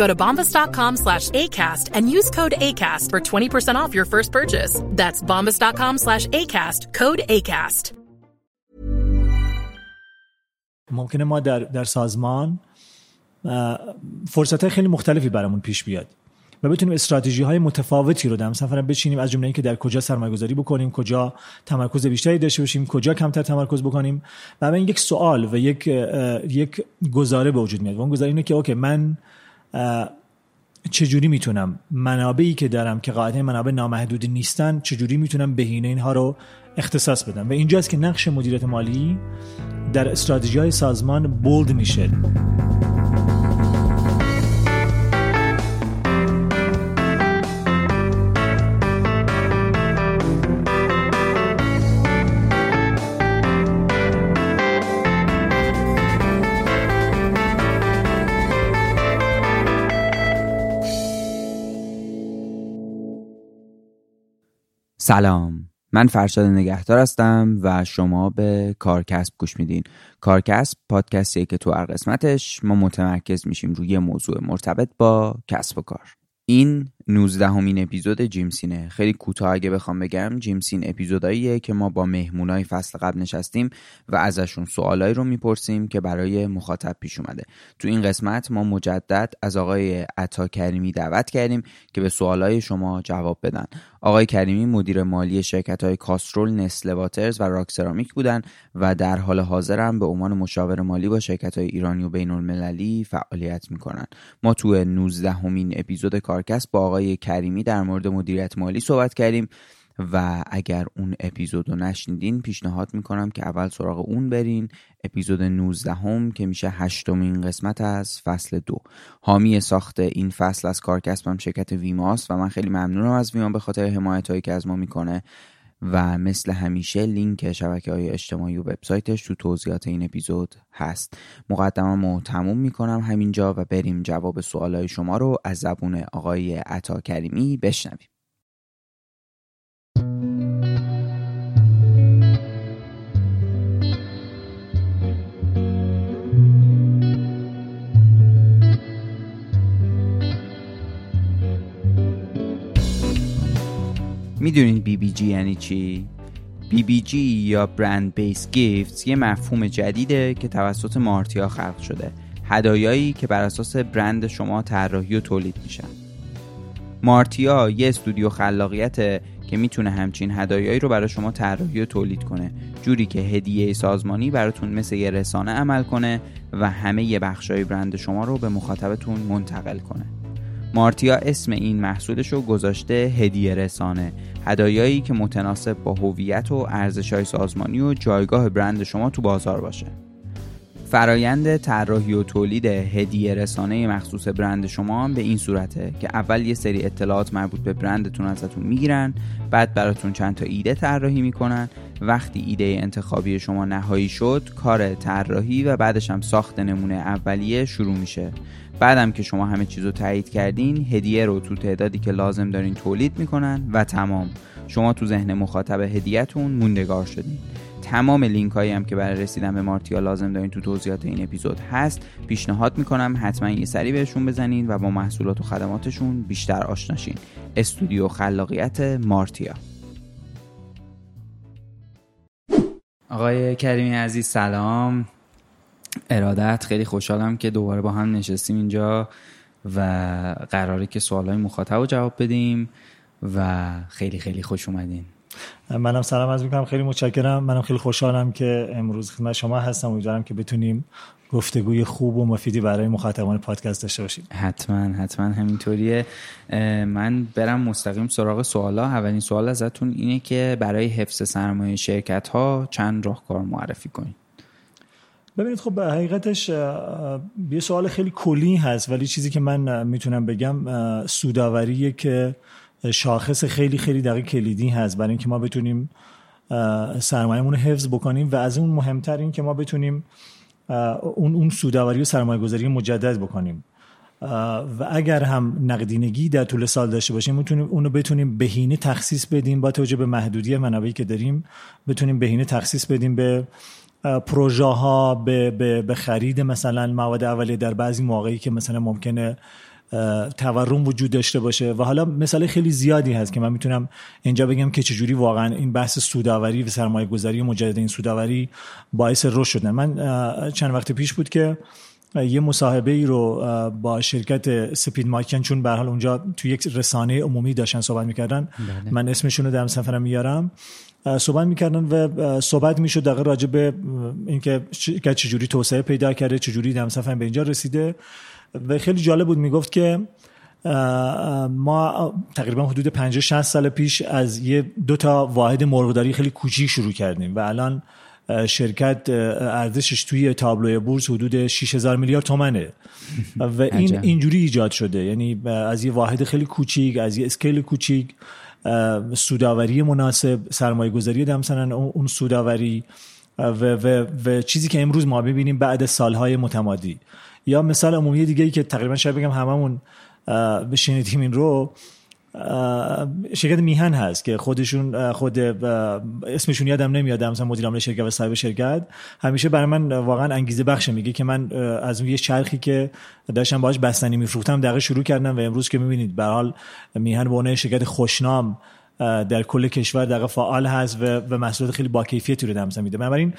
Go to bombas.com/ACAST and use code ACAST for 20% off your first purchase. That's bombas.com/ACAST, code ACAST. ممکنه ما در سازمان فرصت‌های خیلی مختلفی برامون پیش بیاد و بتونیم استراتژی‌های متفاوتی رو در سفر بچینیم، از جمله اینکه در کجا سرمایه‌گذاری بکنیم، کجا تمرکز بیشتری داشته باشیم، کجا کمتر تمرکز بکنیم. و این یک سوال و یک گزاره به وجود میاد و اون گزاره اینه که اوکی، من چجوری میتونم منابعی که دارم که قاعدتاً منابع نامحدودی نیستن، چجوری میتونم بهینه اینها رو اختصاص بدم؟ و اینجاست که نقش مدیریت مالی در استراتژی‌های سازمان بولد میشه. سلام، من فرشاد نگهدار هستم و شما به کارکسب گوش میدین. کارکسب پادکستیه که تو هر قسمتش ما متمرکز میشیم روی موضوع مرتبط با کسب و کار. این 19مین اپیزود جیم سینه. خیلی کوتاه اگه بخوام بگم، جیم سین اپیزوداییه که ما با مهمونای فصل قبل نشستیم و ازشون سوالایی رو میپرسیم که برای مخاطب پیش اومده. تو این قسمت ما مجدد از آقای عطا کریمی دعوت کردیم که به سوالای شما جواب بدن. آقای کریمی مدیر مالی شرکت‌های کاسترول، نسله واترز و راکسرامیک بودن و در حال حاضر هم به عنوان مشاور مالی با شرکت‌های ایرانی و بین‌المللی فعالیت می‌کنن. ما تو 19مین اپیزود کارکسب با آقای کریمی در مورد مدیریت مالی صحبت کردیم و اگر اون اپیزودو نشنیدین پیشنهاد میکنم که اول سراغ اون برین. اپیزود 19 که میشه 8مین قسمت از فصل 2. حامی ساخت این فصل از کارکسب هم شرکت ویماست و من خیلی ممنونم از ویما به خاطر حمایت هایی که از ما میکنه و مثل همیشه لینک شبکه‌های اجتماعی و وبسایتش تو توضیحات این اپیزود هست. مقدمه‌مو تموم می‌کنم همینجا و بریم جواب سوالای شما رو از زبون آقای عطا کریمی بشنویم. میدونید BBG یعنی چی؟ BBG یا برند بیس گیفتس یه مفهوم جدیده که توسط مارتیا خلق شده. هدایایی که بر اساس برند شما طراحی و تولید میشن. مارتیا یه استودیو خلاقیته که میتونه همچین هدایایی رو برای شما طراحی و تولید کنه، جوری که هدیه سازمانی براتون مثل یه رسانه عمل کنه و همه یه بخشای برند شما رو به مخاطبتون منتقل کنه. مارتیا اسم این محصولشو گذاشته هدیه رسانه، هدایایی که متناسب با هویت و ارزش‌های سازمانی و جایگاه برند شما تو بازار باشه. فرایند طراحی و تولید هدیه رسانه مخصوص برند شما هم به این صورته که اول یه سری اطلاعات مربوط به برندتون ازتون میگیرن، بعد براتون چند تا ایده طراحی میکنن. وقتی ایده انتخابی شما نهایی شد، کار طراحی و بعدش هم ساخت نمونه اولیه شروع میشه. بعدم که شما همه چیزو تایید کردین، هدیه رو تو تعدادی که لازم دارین تولید میکنن و تمام. شما تو ذهن مخاطب هدیه‌تون موندگار شدین. تمام لینکایی هم که برای رسیدن به مارتیا لازم دارین تو توضیحات این اپیزود هست. پیشنهاد میکنم حتما یه سری بهشون بزنین و با محصولات و خدماتشون بیشتر آشنا شین. استودیو خلاقیت مارتیا. آقای کریمی عزیز سلام، ارادت. خیلی خوشحالم که دوباره با هم نشستیم اینجا و قراره که سوالای مخاطب رو جواب بدیم و خیلی خیلی خوش اومدین. منم سلام عرض می‌کنم، خیلی متشکرم. منم خیلی خوشحالم که امروز خدمت شما هستم. امیدوارم که بتونیم گفتگوی خوب و مفیدی برای مخاطبان پادکست داشته باشیم. حتما همینطوریه. من برم مستقیم سراغ سوالا. اولین سوال ازتون اینه که برای حفظ سرمایه شرکت‌ها چند راهکار معرفی کنید. ببینید، خب حقیقتش یه سوال خیلی کلی هست، ولی چیزی که من میتونم بگم سوداوریه که شاخص خیلی خیلی دقیق کلیدی هست برای اینکه ما بتونیم سرمایه‌مون رو حفظ بکنیم و از اون مهمتر این که ما بتونیم اون سوداوری و سرمایه‌گذاری مجدد بکنیم و اگر هم نقدینگی در طول سال داشته باشیم میتونیم اون رو بتونیم بهینه تخصیص بدیم. با توجه به محدودیت منابعی که داریم بتونیم بهینه تخصیص بدیم به پروژه ها، به خرید مثلا مواد اولیه در بعضی مواقعی که مثلا ممکنه تورم وجود داشته باشه. و حالا مثال خیلی زیادی هست که من میتونم اینجا بگم که چجوری واقعا این بحث سوداوری و سرمایه گذاری و مجدد این سوداوری باعث رشد شدن. من چند وقت پیش بود که یه مصاحبه ای رو با شرکت سپیدماکیان، چون به هر حال اونجا تو یک رسانه عمومی داشتن صحبت میکردن، من اسمشون رو در صفحه‌ام میارم، صحبت میکردن و صحبت میشد دقیقاً راجع به اینکه چجوری توسعه پیدا کرده، چجوری در صفحه‌ام به اینجا رسیده و خیلی جالب بود. میگفت که ما تقریبا حدود 50-60 سال پیش از دو تا واحد مرغداری خیلی کوچیک شروع کردیم و الان شرکت ارزشش توی تابلوی بورس حدود 6000 میلیارد تومنه و این اینجوری ایجاد شده، یعنی از یه واحد خیلی کوچیک، از یه اسکیل کوچیک، سوداوری مناسب، سرمایه گذاری مثلا اون سوداوری و چیزی که امروز ما ببینیم بعد از سالهای متمادی. یا مثال عمومی دیگه‌ای که تقریبا شاید بگم هممون بشنیدیم این رو، شرکت میهن هست که خود اسمشون یادم نمیاد، مثلا مدیر عامل شرکت و صاحب شرکت همیشه برای من واقعا انگیزه بخشه. میگه که من از اون یه چرخی که داشتم باهاش بستنی میفروختم دقیقاً شروع کردم و امروز که میبینید به هر حال میهن به عنوان شرکت خوشنام در کل کشور دقیقاً فعال هست و محصولات خیلی با کیفیتی رو دمسن میده. بنابراین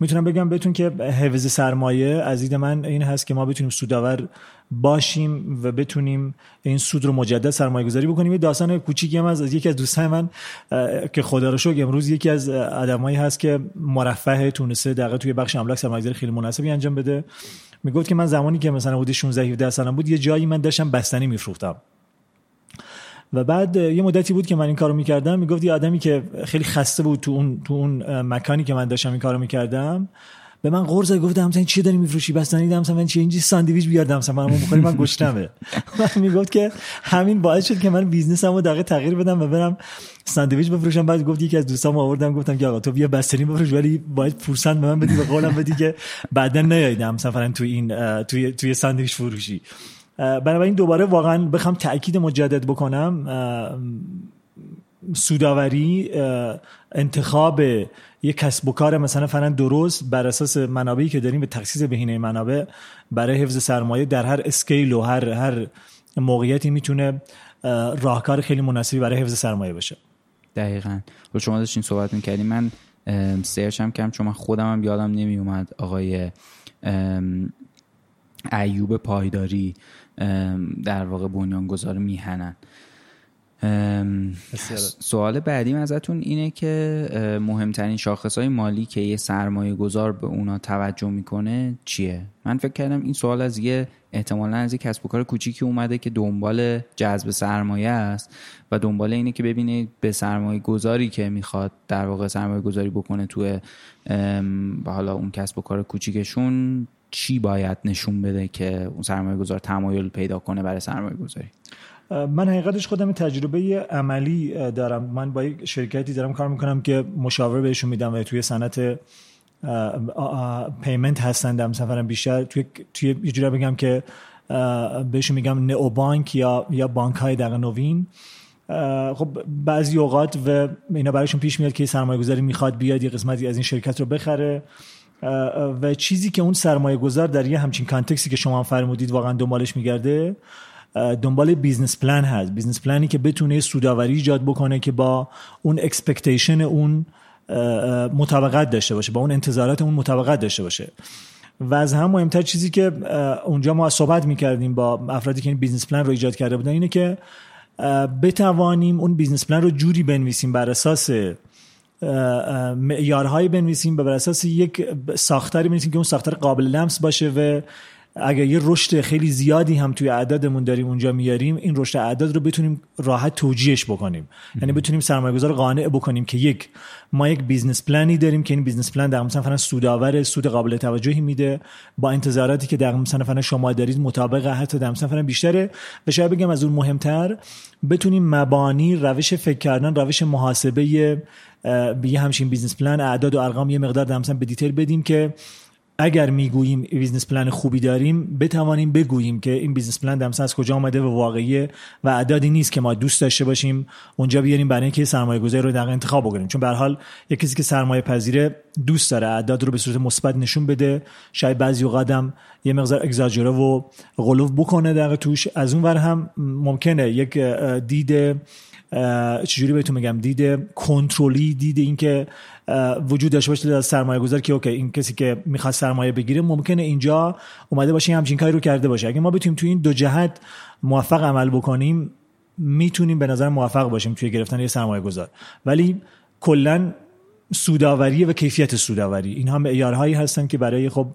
میتونم بگم بهتون که حفظ سرمایه از دید من این هست که ما بتونیم سودآور باشیم و بتونیم این سود رو مجدد سرمایه گذاری بکنیم. یه داستان کوچیکی هم از یکی از دوستای من که خدا رو شکر امروز یکی از آدمایی هست که مرفه تونسه دقیقاً توی بخش املاک سرمایه گذاری خیلی مناسبی انجام بده، میگفت که من زمانی که مثلا حدود 16-17 سالم بود یه جایی من داشتم بستنی میفروختم و بعد یه مدتی بود که من این کارو میکردم. میگفت یه آدمی که خیلی خسته بود تو اون مکانی که من داشتم این کارو میکردم به من قرض زد، گفتم مثلا چی داری میفروشی؟ بستنی دمسن من چه اینجی ساندویچ بیاردم مثلا منم بخوری من گشتمه. بعد میگفت که همین باعث شد که من بیزنسمو دقیقاً تغییر بدم و برم ساندویچ بفروشم. بعد گفت یکی از دوستام آوردم گفتم که آقا تو بیا بستنی بفروش ولی باید فرصت به من بدی و قولم بدی که بعداً نیاییدم مثلا توی ساندویچ فروشی. بنابراین دوباره واقعا بخوام تأکید مجدد بکنم، سوداوری، انتخاب یک کسب و کار مثلا فعلا درست بر اساس منابعی که داریم به تخصیص بهینه منابع برای حفظ سرمایه در هر اسکیل و هر موقعیتی میتونه راهکار خیلی مناسبی برای حفظ سرمایه باشه. دقیقاً. و شما داشتین صحبت می‌کردین، من سرچ هم کردم چون من خودم هم یادم نمیومد. آقای ایوب پایداری در واقع بنیانگذار میهنن. سوال بعدیم ازتون اینه که مهمترین شاخصهای مالی که یه سرمایه گذار به اونا توجه میکنه چیه؟ من فکر کردم این سوال از یه احتمالا از یه کسب و کار کوچیکی اومده که دنبال جذب سرمایه است و دنبال اینه که ببینه به سرمایه گذاری که میخواد در واقع سرمایه گذاری بکنه توی حالا اون کسب و کار کوچیکشون چی باید نشون بده که اون سرمایه گذار تمایل پیدا کنه برای سرمایه گذاری. من حقیقتش خودم تجربه عملی دارم. من با یک شرکتی دارم کار میکنم که مشاوره بهشون میدم و توی صنعت پیمنت هستن در سفر بیشتر توی یه جوری بگم که بهشون میگم نئو بانک یا بانک های دقیقا نوین خب بعضی اوقات و اینا برایشون پیش میاد که سرمایه‌گذاری میخواد بیاد یه قسمتی از این شرکت رو بخره و چیزی که اون سرمایه‌گذار در یه همچین کانتکسی که شما فرمودید واقعا دنبالش میگرده، دنبال بیزنس پلان هست، بیزنس پلانی که بتونه سوداوری ایجاد بکنه که با اون اکسپکتیشن اون مطابقت داشته باشه، با اون انتظارات اون مطابقت داشته باشه. و از هم مهمتر چیزی که اونجا ما صحبت میکردیم با افرادی که این بیزنس پلان رو ایجاد کرده بودن اینه که بتوانیم اون بیزنس پلان رو جوری بنویسیم، بر اساس معیارهایی بنویسیم، بر اساس یک ساختاری بنویسیم که اون ساختار قابل لمس باشه و اگر یه رشد خیلی زیادی هم توی اعدادمون داریم اونجا میاریم، این رشد اعداد رو بتونیم راحت توجیهش بکنیم. یعنی بتونیم سرمایه‌گذار قانع بکنیم که یک ما یک بیزنس پلانی داریم که این بیزنس پلان در مثلا سودآور، سود قابل توجهی میده، با انتظاراتی که در مثلا شما دارید مطابقه، حتی در مثلا بیشتره. و شاید بگم از اون مهمتر بتونیم مبانی، روش فکر کردن، روش محاسبه به همین بیزنس پلان، اعداد و ارقام یه مقدار در مثلا به دیتیل بدیم که اگر میگوییم بیزنس پلان خوبی داریم بتوانیم بگوییم که این بیزنس پلان در مثلا از کجا آمده و واقعیه و اعدادی نیست که ما دوست داشته باشیم اونجا بیاریم برای اینکه سرمایه‌گذاری رو دقیق انتخاب بکنیم. چون به هر حال یک کسی که سرمایه پذیره دوست داره اعداد رو به صورت مثبت نشون بده، شاید بعضی وقت هم یه مقدار اگزاجره و غلو بکنه دقیق توش. از اون ور هم ممکنه یک دید چجوری بهتون میگم، دید کنترلی، دید اینکه وجود داشته باشه در سرمایه گذار که اوکی این کسی که میخواد سرمایه بگیره ممکنه اینجا اومده باشه همچین کاری رو کرده باشه. اگه ما بتونیم تو این دو جهت موفق عمل بکنیم میتونیم به نظر موفق باشیم توی گرفتن یه سرمایه گذار. ولی کلا سوداوری و کیفیت سوداوری اینها معیارهایی هستن که برای خب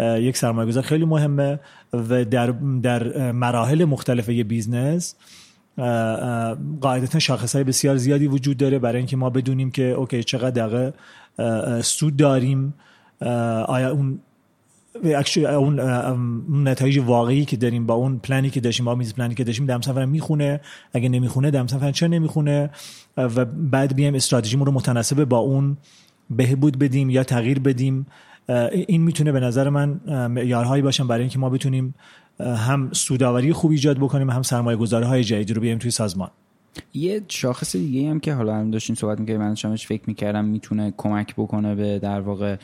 یک سرمایه گذار خیلی مهمه و در مراحل مختلف یه بیزنس قاعدتا شاخصهای بسیار زیادی وجود داره برای اینکه ما بدونیم که اوکی چقدر دقیقه سود داریم، آیا اون نتایج واقعی که داریم با اون پلانی که داشتیم، با میز پلانی که داشتیم دمسفر میخونه، اگه نمیخونه دمسفر چه نمیخونه و بعد بیایم استراتژیمون رو متناسب با اون بهبود بدیم یا تغییر بدیم. این میتونه به نظر من معیارهایی باشن برای اینکه ما بتونیم هم سوداوری خوب ایجاد بکنیم، هم سرمایه‌گذاری‌های جدید رو بیاریم توی سازمان. یه شاخص دیگه هم که حالا هم داشتیم صحبت می‌کردیم من شامش فکر می‌کردم میتونه کمک بکنه به در واقع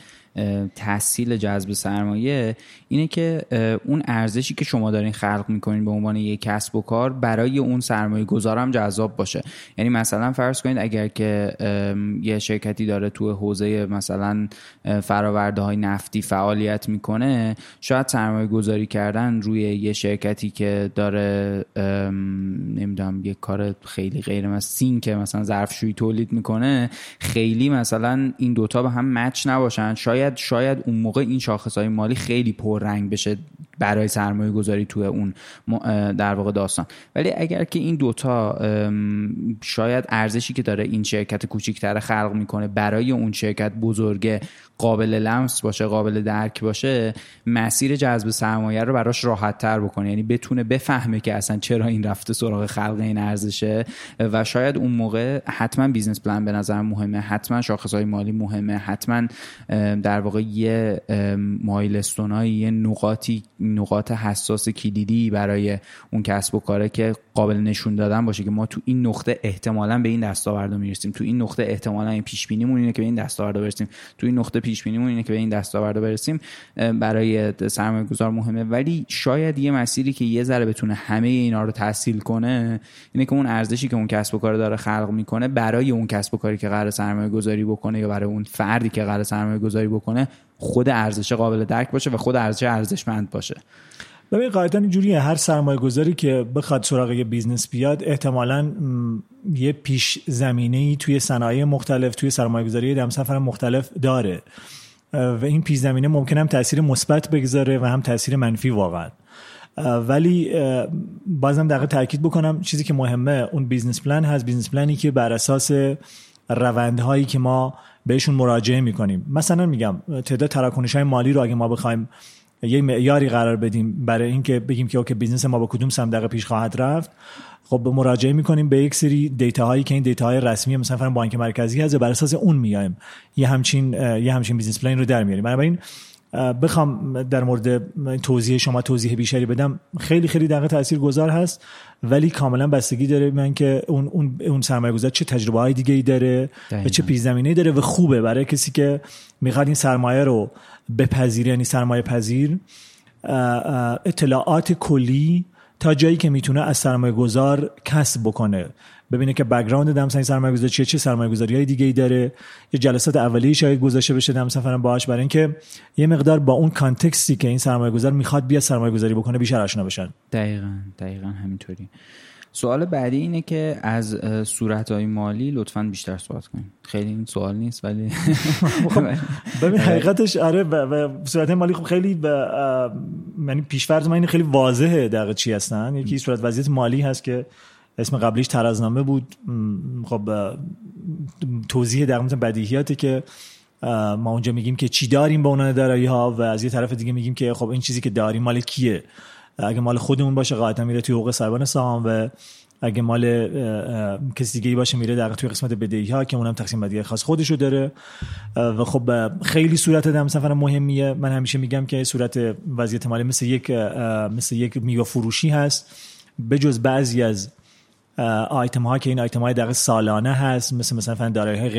تحصیل جذب سرمایه اینه که اون ارزشی که شما دارین خلق میکنین به عنوان یک کسب و کار برای اون سرمایه گذار هم جذاب باشه. یعنی مثلا فرض کنید اگر که یه شرکتی داره تو حوزه مثلا فراورده های نفتی فعالیت میکنه، شاید سرمایه گذاری کردن روی یه شرکتی که داره نمیدونم یه کار خیلی غیر مثلا سین که مثلا ظرفشویی تولید میکنه خیلی مثلا این دوتا به هم مچ نباشن، شاید اون موقع این شاخصهای مالی خیلی پررنگ بشه برای سرمایه گذاری توی اون در واقع داستان. ولی اگر که این دوتا شاید ارزشی که داره این شرکت کوچیک‌تر خلق میکنه برای اون شرکت بزرگه قابل لمس باشه، قابل درک باشه، مسیر جذب سرمایه رو براش راحت تر بکنه. یعنی بتونه بفهمه که اصلا چرا این رفته سراغ خلق این ارزشه و شاید اون موقع حتما بیزنس پلان به نظر مهمه، حتما شاخصهای مالی مهمه، حتما در واقع یه مایلستونایی، یه نقاط حساس کلیدی برای اون کسب و کاره که قابل نشون دادن باشه که ما تو این نقطه احتمالاً به این دستاورد میرسیم، تو این نقطه احتمالاً این پیشبینیمون اینه که به این دستاورد برسیم، تو این نقطه پیشبینیمون اینه که به این دستاورد برسیم. برای سرمایه‌گذار مهمه. ولی شاید یه مسیری که یه ذره بتونه همه اینا رو تحصیل کنه اینه که اون ارزشی که اون کسب و کار داره خلق میکنه برای اون کسب و کاری که قرار سرمایه‌گذاری بکنه یا برای اون فردی که قرار سرمایه‌گذاری بکنه خود ارزش قابل درک باشه و خود ارزشمند باشه. ببین قاعدتاً اینجوریه، هر سرمایه‌گذاری که بخواد سراغ یه بیزنس بیاد احتمالاً یه پیش زمینه‌ای توی صنایع مختلف، توی سرمایه‌گذاری دمسفر مختلف داره و این پیش زمینه ممکنه هم تأثیر مثبت بگذاره و هم تأثیر منفی واقعاً. ولی بازم دقیق تأکید بکنم چیزی که مهمه اون بیزنس پلان هست، بیزنس پلانی که بر اساس روندهایی که ما بهشون مراجعه می‌کنیم. مثلا میگم تعداد تراکنش‌های مالی رو اگه ما بخوایم یه معیاری قرار بدیم برای اینکه بگیم که اوکی بیزنس ما با کدوم سمت پیش خواهد رفت، خب مراجعه میکنیم به یک سری دیتاهایی که این دیتاهای رسمی مثلا فرام بانک مرکزی هست و بر اساس اون میایم یه همچین بیزنس پلان رو در میاریم. بنابراین بخوام در مورد توضیح شما توضیح بیشتری بدم خیلی خیلی دقیق تاثیرگذار هست، ولی کاملا بستگی داره من که اون سرمایه‌گذار چه تجربه‌های دیگه‌ای داره و چه پیش‌زمینه‌ای داره و خوبه برای کسی که می‌خواد این سرمایه رو بپذیره، یعنی سرمایه پذیر اطلاعات کلی تا جایی که میتونه از سرمایه‌گذار کسب بکنه، ببینه که بک‌گراند دمسنج سرمایه‌گذار چیه، چه سرمایه‌گذاری‌های دیگه‌ای داره، یه جلسات اولیه شاید گذاشته بشه دمسفرن باهاش برای اینکه یه مقدار با اون کانتکستی که این سرمایه‌گذار می‌خواد بیا سرمایه‌گذاری بکنه بیشتر آشنا بشن. دقیقاً همینطوری. سوال بعدی اینه که از صورت‌های مالی لطفاً بیشتر صحبت کنیم. خیلی این سوال نیست ولی ببین حقیقتش آره و صورت‌های مالی خب خیلی یعنی پیش‌فرض من خیلی واضحه دقیقاً چی هستن. یکی صورت وضعیت مالی هست که اسم قبلیش ترازنامه بود، خب توضیح در مورد بدیهیاته که ما اونجا میگیم که چی داریم با اون درایی ها و از یه طرف دیگه میگیم که خب این چیزی که داریم مال کیه، اگه مال خودمون باشه قاعدتا میره توی حقوق صاحبان سهام و اگه مال کسی دیگه‌ای باشه میره در توی قسمت بدهی ها که اونم تقسیم بدهی خاص خودش رو داره و خب خیلی صورت دمسفر مهمیه. من همیشه میگم که صورت وضعیت مالی مثل یک میوه فروشی هست، بجز بعضی از آیتم ها که این آیتم های دقیق سالانه هست، مثلا دارایی های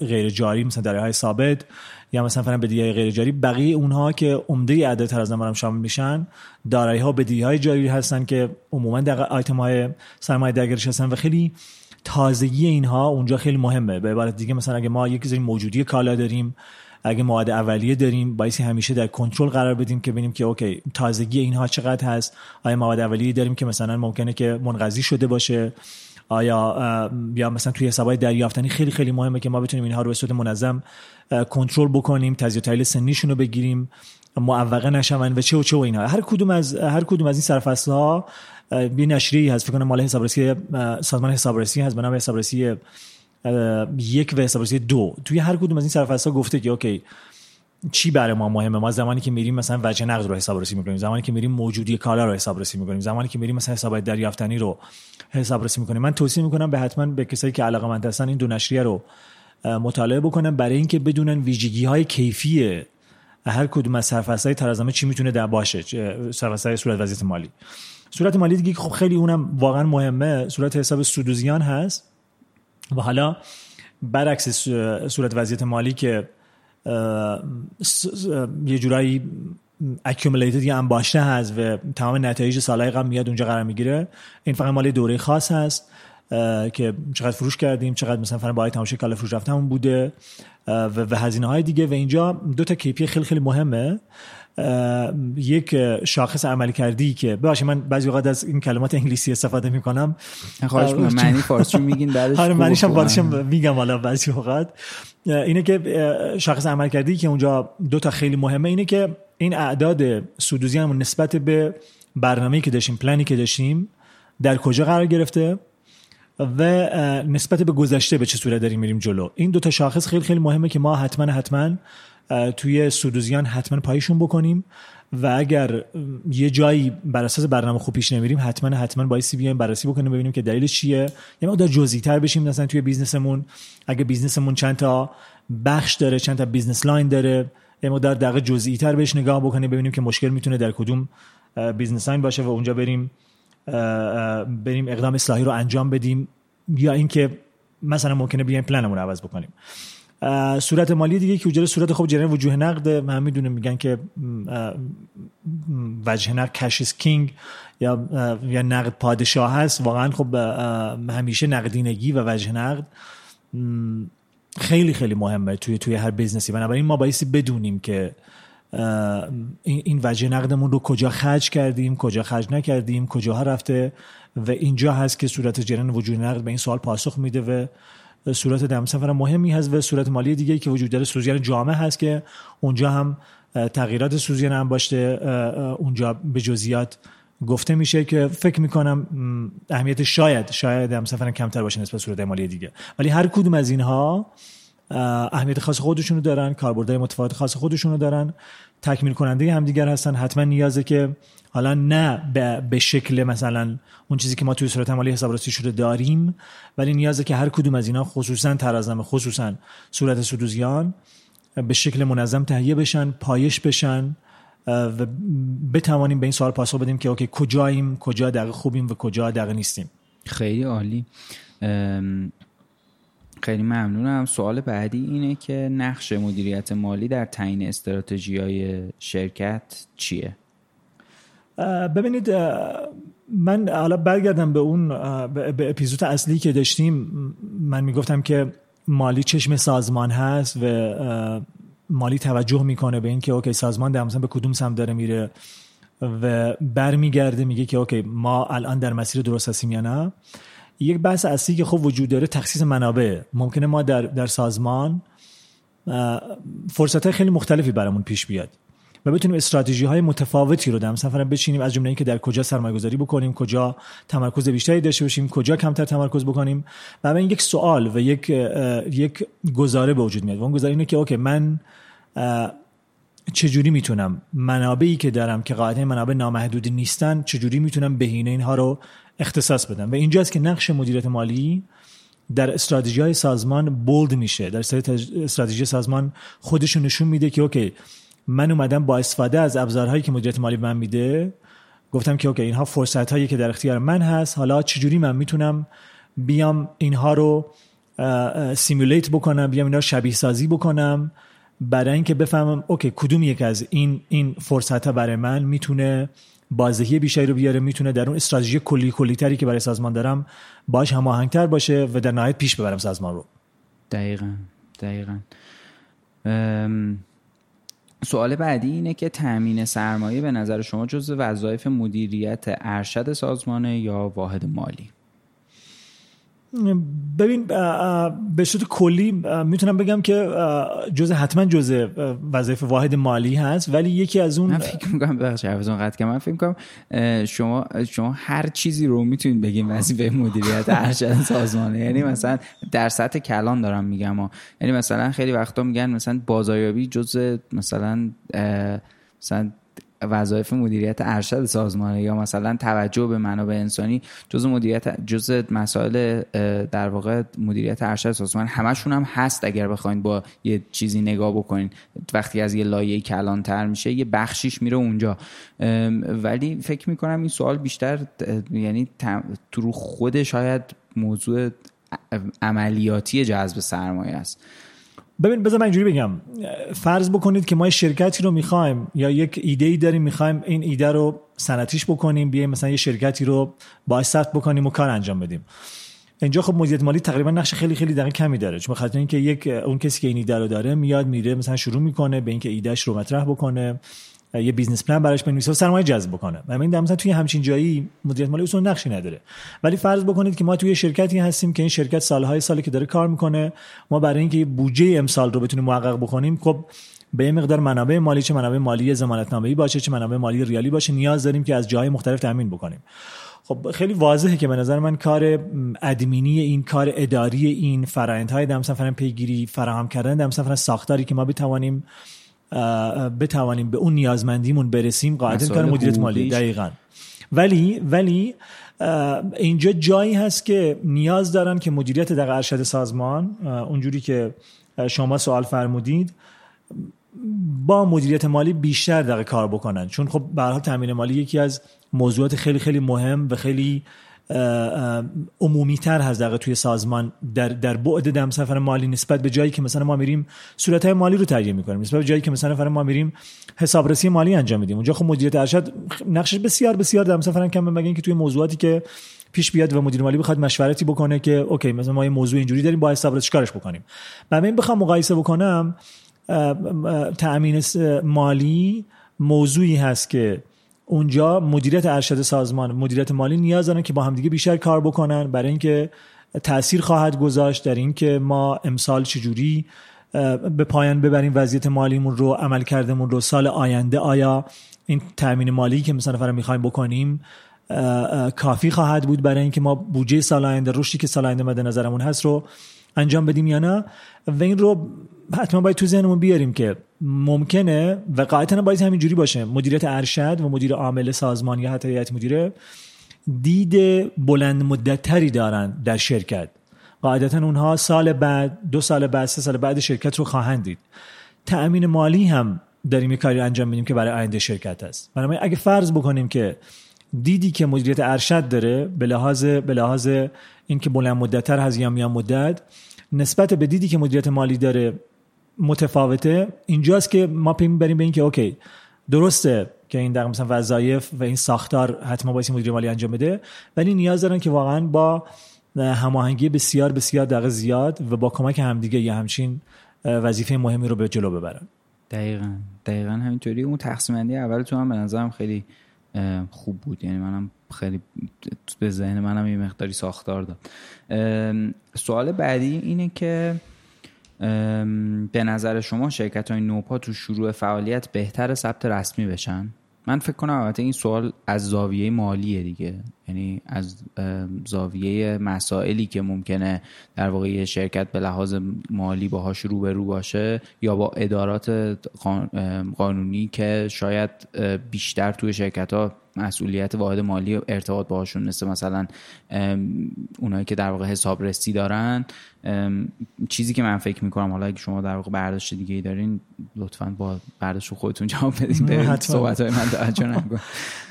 غیر جاری، مثلا دارایی های ثابت یا مثلا بدهی های غیر جاری، بقیه اونها که عمده عدد ترازنامه هم شامل میشن، دارایی ها و بدهی های جاری هستن که عموما دقیق آیتم های سرمایه دارگرش هستن و خیلی تازگی اینها اونجا خیلی مهمه. به عبارت دیگه مثلا اگه ما یک سری موجودی کالا داریم، اگه مواد اولیه داریم، بایستی همیشه در کنترل قرار بدیم که ببینیم که اوکی تازگی اینها چقدر هست، آیا مواد اولیه داریم که مثلا ممکنه که منقضی شده باشه، آیا یا مثلا توی حساب‌های دریافتنی خیلی خیلی مهمه که ما بتونیم اینها رو به صورت منظم کنترل بکنیم، تجزیه و تحلیل سنیشون رو بگیریم، معوقه نشون و چه و چه و اینا. هر کدوم از این سرفصل‌ها بی نشریه هست، فکر کنم مال حسابرسی سازمان حسابرسی هست به نام حسابرسی 1 و حسابرسی 2. توی هر کدوم از این سرفصل‌ها گفته که اوکی چی برای ما مهمه، ما زمانی که میریم مثلا وجه نقد رو حسابرسی می‌کنیم، زمانی که میریم موجودی کالا رو حسابرسی می‌کنیم، زمانی که میریم مثلا حساب دریافتنی رو حسابرسی می‌کنیم. من توصیه می‌کنم به حتما به کسایی که علاقه‌مند هستن این دو نشریه رو مطالعه بکنن برای اینکه بدونن ویژگی‌های کیفی هر کدوم از سرفصل‌های ترازنامه چی می‌تونه در باشه. سرفصل صورت وضعیت مالی، صورت مالی دیگه خب خیلی اونم واقعا مهمه، صورت حساب سود و زیان هست. و حالا برعکس صورت وضعیت مالی که یه جورایی accumulated یا انباشته هست و تمام نتایج سالهای قبل میاد اونجا قرار میگیره، این فقط مال دوره خاص هست که چقدر فروش کردیم، چقدر مثلا فرآیند بهای تماشای کالا فروش رفتمون بوده و هزینه های دیگه. و اینجا دو تا KPI خیلی خیلی مهمه، یک شاخص عمل کردی که باشه، من بعضی وقت از این کلمات انگلیسی استفاده میکنم، خواهش میکنم معنی فارسی میگین بعدش آره معنیشم فارسیشم میگم. حالا بعضی وقت اینه که شاخص عمل کردی که اونجا دو تا خیلی مهمه، اینه که این اعداد سودوزی هم نسبت به برنامه‌ای که داشتیم، پلانی که داشتیم در کجا قرار گرفته و نسبت به گذشته به چه صورت داریم میریم جلو. این دو تا شاخص خیلی خیلی مهمه که ما حتما توی سود و زیان حتما پایشون بکنیم و اگر یه جایی بر اساس برنامه خوب پیش نمیریم حتما بایستی بیایم بررسی بکنیم ببینیم که دلیلش چیه، یعنی مقدار جزئی‌تر بشیم. مثلا توی بیزنسمون اگه بیزنسمون چند تا بخش داره، چند تا بیزنس لاین داره، یه مقدار دقیق جزئی‌تر بهش نگاه بکنیم ببینیم که مشکل میتونه در کدوم بیزنس لاین باشه و اونجا بریم اقدام اصلاحی رو انجام بدیم، یا اینکه مثلا ممکنه بیایم پلنمون رو عوض بکنیم. صورت مالی دیگه که وجود صورت خب جریان وجوه نقد، من میدونم میگن که وجه نقد کش از کینگ یا نقد پادشاه هست، واقعا خب همیشه نقدینگی و وجه نقد خیلی خیلی مهمه توی هر بیزنسی. بنابراین ما بایستی بدونیم که این وجه نقدمون رو کجا خرج کردیم، کجا خرج نکردیم، کجاها رفته و اینجا هست که صورت جریان وجوه نقد به این سوال پاسخ میده و صورت دمسفر مهمی هست. و صورت مالی دیگه که وجود داره سوزیان جامع هست که اونجا هم تغییرات سوزیان انباشته اونجا به جزئیات گفته میشه که فکر میکنم اهمیت شاید دمسفر کمتر باشه نسبت به صورت مالی دیگه، ولی هر کدوم از اینها اهمیت خاص خودشونو دارن، کاربردهای متفاوت خاص خودشونو دارن، تکمیل کننده هم دیگر هستن. حتما نیازه که حالا نه به شکل مثلا اون چیزی که ما توی صورت مالی حسابرسی شده داریم، ولی نیازه که هر کدوم از اینا، خصوصا ترازنامه، خصوصا صورت سود و زیان، به شکل منظم تهیه بشن، پایش بشن و بتوانیم به این سوال پاسخ بدیم که اوکی کجاییم، کجا دقیق خوبیم و کجا دقیق نیستیم. خیلی عالی، خیلی ممنونم. سوال بعدی اینه که نقش مدیریت مالی در تعیین استراتژی‌های شرکت چیه؟ ببینید من حالا برگردم به اون به اپیزود اصلی که داشتیم، من میگفتم که مالی چشم سازمان هست و مالی توجه میکنه به این که اوکی سازمان در مثلا به کدوم سمت داره میره و برمیگرده میگه که اوکی ما الان در مسیر درست هستیم یا نه. یک بحث اصلی که خب وجود داره تخصیص منابع. ممکنه ما در سازمان فرصت‌های خیلی مختلفی برامون پیش بیاد و بتونیم استراتژی‌های متفاوتی رو در سفر بچینیم، از جمله اینکه در کجا سرمایه‌گذاری بکنیم، کجا تمرکز بیشتری داشته باشیم، کجا کمتر تمرکز بکنیم. و من یک سوال و یک گزاره به وجود میاد. اون گزاره اینه که اوکی من چجوری میتونم منابعی که دارم که قاعدتاً منابع نامحدودی نیستن چجوری میتونم بهینه اینها رو اختصاص بدم. و اینجاست که نقش مدیریت مالی در استراتژی‌های سازمان بولد میشه، در استراتژی سازمان خودشون نشون میده که اوکی من اومدم با استفاده از ابزارهایی که مدیریت مالی من میده گفتم که اوکی اینها فرصت‌هایی که در اختیار من هست، حالا چجوری من میتونم بیام اینها رو سیمولیت بکنم، بیام اینا رو شبیه سازی بکنم برای اینکه بفهمم اوکی کدوم یک از این فرصت‌ها برای من میتونه بازدهی بیشتری رو بیاره، میتونه در اون استراتژی کلی تری که برای سازمان دارم باهاش هماهنگ‌تر باشه و در نهایت پیش ببرم سازمان رو. دقیقاً. سوال بعدی اینه که تامین سرمایه به نظر شما جزو وظایف مدیریت ارشد سازمانه یا واحد مالی؟ ببین به صورت کلی میتونم بگم که حتما جزء وظایف واحد مالی هست، ولی یکی از اون من فکر می‌کنم شما هر چیزی رو میتونید بگیم وظیفه مدیریت ارشد سازمانه. یعنی مثلا در سطح کلان دارم میگم، یعنی مثلا خیلی وقتا میگن مثلا بازاریابی جزء مثلا وظایف مدیریت ارشد سازمانه، یا مثلا توجه به منابع انسانی جزء مسائل در واقع مدیریت ارشد سازمان. همشون هم هست اگر بخواید با یه چیزی نگاه بکنین، وقتی از یه لایه کلانتر میشه یه بخشیش میره اونجا. ولی فکر میکنم این سوال بیشتر یعنی تو خود شاید موضوع عملیاتی جذب سرمایه است. ببین بذار من اینجوری بگم، فرض بکنید که ما یه شرکتی رو میخوایم یا یک ایده‌ای داریم میخوایم این ایده رو صنعتیش بکنیم، بیایم مثلا یه شرکتی رو باهاش ثبت بکنیم و کار انجام بدیم. اینجا خب مدیریت مالی تقریبا نقش خیلی خیلی دقیق کمی داره، چون بخاطر اینکه اون کسی که این ایده رو داره میاد میره مثلا شروع میکنه به اینکه ایدهش رو مطرح بکنه، یه بیزنس پلن براش بنویسه و سرمایه جذب بکنه. همین در مثلا توی همچین جایی مدیریت مالی اصلا نقشی نداره. ولی فرض بکنید که ما توی شرکتی هستیم که این شرکت سالهای سالی که داره کار میکنه، ما برای اینکه یه بودجه امسال رو بتونیم محقق بکنیم خب به یه مقدار منابع مالی، چه منابع مالی ضمانتنامه‌ای باشه چه منابع مالی ریالی باشه، نیاز داریم که از جاهای مختلف تامین بکنیم. خب خیلی واضحه که به نظر من کار ادمینی این، کار اداری این، فرآیندهای دمسفرن پیگیری، فراهم کردن دمسفرن ساختاری که ما بتوانیم به اون نیازمندیمون برسیم، قاعدتاً کار مدیریت مالی. دقیقاً. ولی اینجا جایی هست که نیاز دارن که مدیریت در ارشد سازمان اونجوری که شما سوال فرمودید با مدیریت مالی بیشتر دقیق کار بکنن، چون خب به هر حال تامین مالی یکی از موضوعات خیلی خیلی مهم و خیلی عمومی تر هست دقیقا توی سازمان، در بعد دمسفر مالی نسبت به جایی که مثلا ما میریم صورتهای مالی رو تهیه میکنیم، نسبت به جایی که مثلا ما میریم حسابرسی مالی انجام میدیم. اونجا خب مدیریت ارشد نقشش بسیار بسیار دمسفر کمه، مگر اینکه توی موضوعاتی که پیش بیاد و مدیر مالی بخواد مشورتی بکنه که اوکی مثلا ما یه موضوع اینجوری داریم با حسابرسی کارش بکنیم. من بخوام مقایسه بکنم، تأمین مالی موضوعی هست که اونجا مدیریت ارشد سازمان، مدیریت مالی نیاز دارن که با همدیگه بیشتر کار بکنن برای اینکه تأثیر خواهد گذاشت در اینکه ما امسال چجوری به پایان ببریم وضعیت مالیمون رو، عملکردمون رو، سال آینده آیا این تأمین مالی که مثلا فرض می‌خوایم بکنیم کافی خواهد بود برای اینکه ما بودجه سال آینده، رشدی که سال آینده مد نظرمون هست رو انجام بدیم یا نه. و این رو حتما باید تو ذهنمون بیاریم که ممکنه و قاعدتاً باید همینجوری باشه، مدیریت ارشد و مدیر عامل سازمان یا حتی هیئت مدیره دید بلند مدت‌تری دارن در شرکت. قاعدتاً اونها سال بعد، 2 سال بعد، 3 سال بعد شرکت رو خواهند دید. تأمین مالی هم داریم یه کاری انجام میدیم که برای آینده شرکت است. بنابراین اگه فرض بکنیم که دیدی که مدیریت ارشد داره به لحاظ اینکه بلند مدت‌تر هست یا میان مدت نسبت به دیدی که مدیریت مالی داره متفاوته، اینجاست که ما پی میبریم به این که اوکی درسته که این در مثلا وظایف و این ساختار حتما باید مدیر مالی انجام بده، ولی نیاز دارن که واقعا با هماهنگی بسیار بسیار دقیق زیاد و با کمک همدیگه یه همچین وظیفه مهمی رو به جلو ببرن. دقیقاً همینطوری. اون تقسیم بندی اول تو هم به نظرم خیلی خوب بود، یعنی منم خیلی به ذهن منم یه مقداری ساختار داد. سوال بعدی اینه که به نظر شما شرکت‌های نوپا تو شروع فعالیت بهتر ثبت رسمی بشن؟ من فکر کنم البته این سوال از زاویه مالیه دیگه، یعنی از زاویه مسائلی که ممکنه در واقع شرکت به لحاظ مالی باهاش روبرو باشه یا با ادارات قانونی که شاید بیشتر توی شرکت‌ها مسئولیت واحد مالی ارتباط باهاشون، مثلا اونایی که در واقع حسابرسی دارن. چیزی که من فکر میکنم، حالا اگه شما در واقع برداشت دیگه ای دارین لطفاً با برداشت خودتون جواب بدین، به صحبت‌های من توجه نکنید.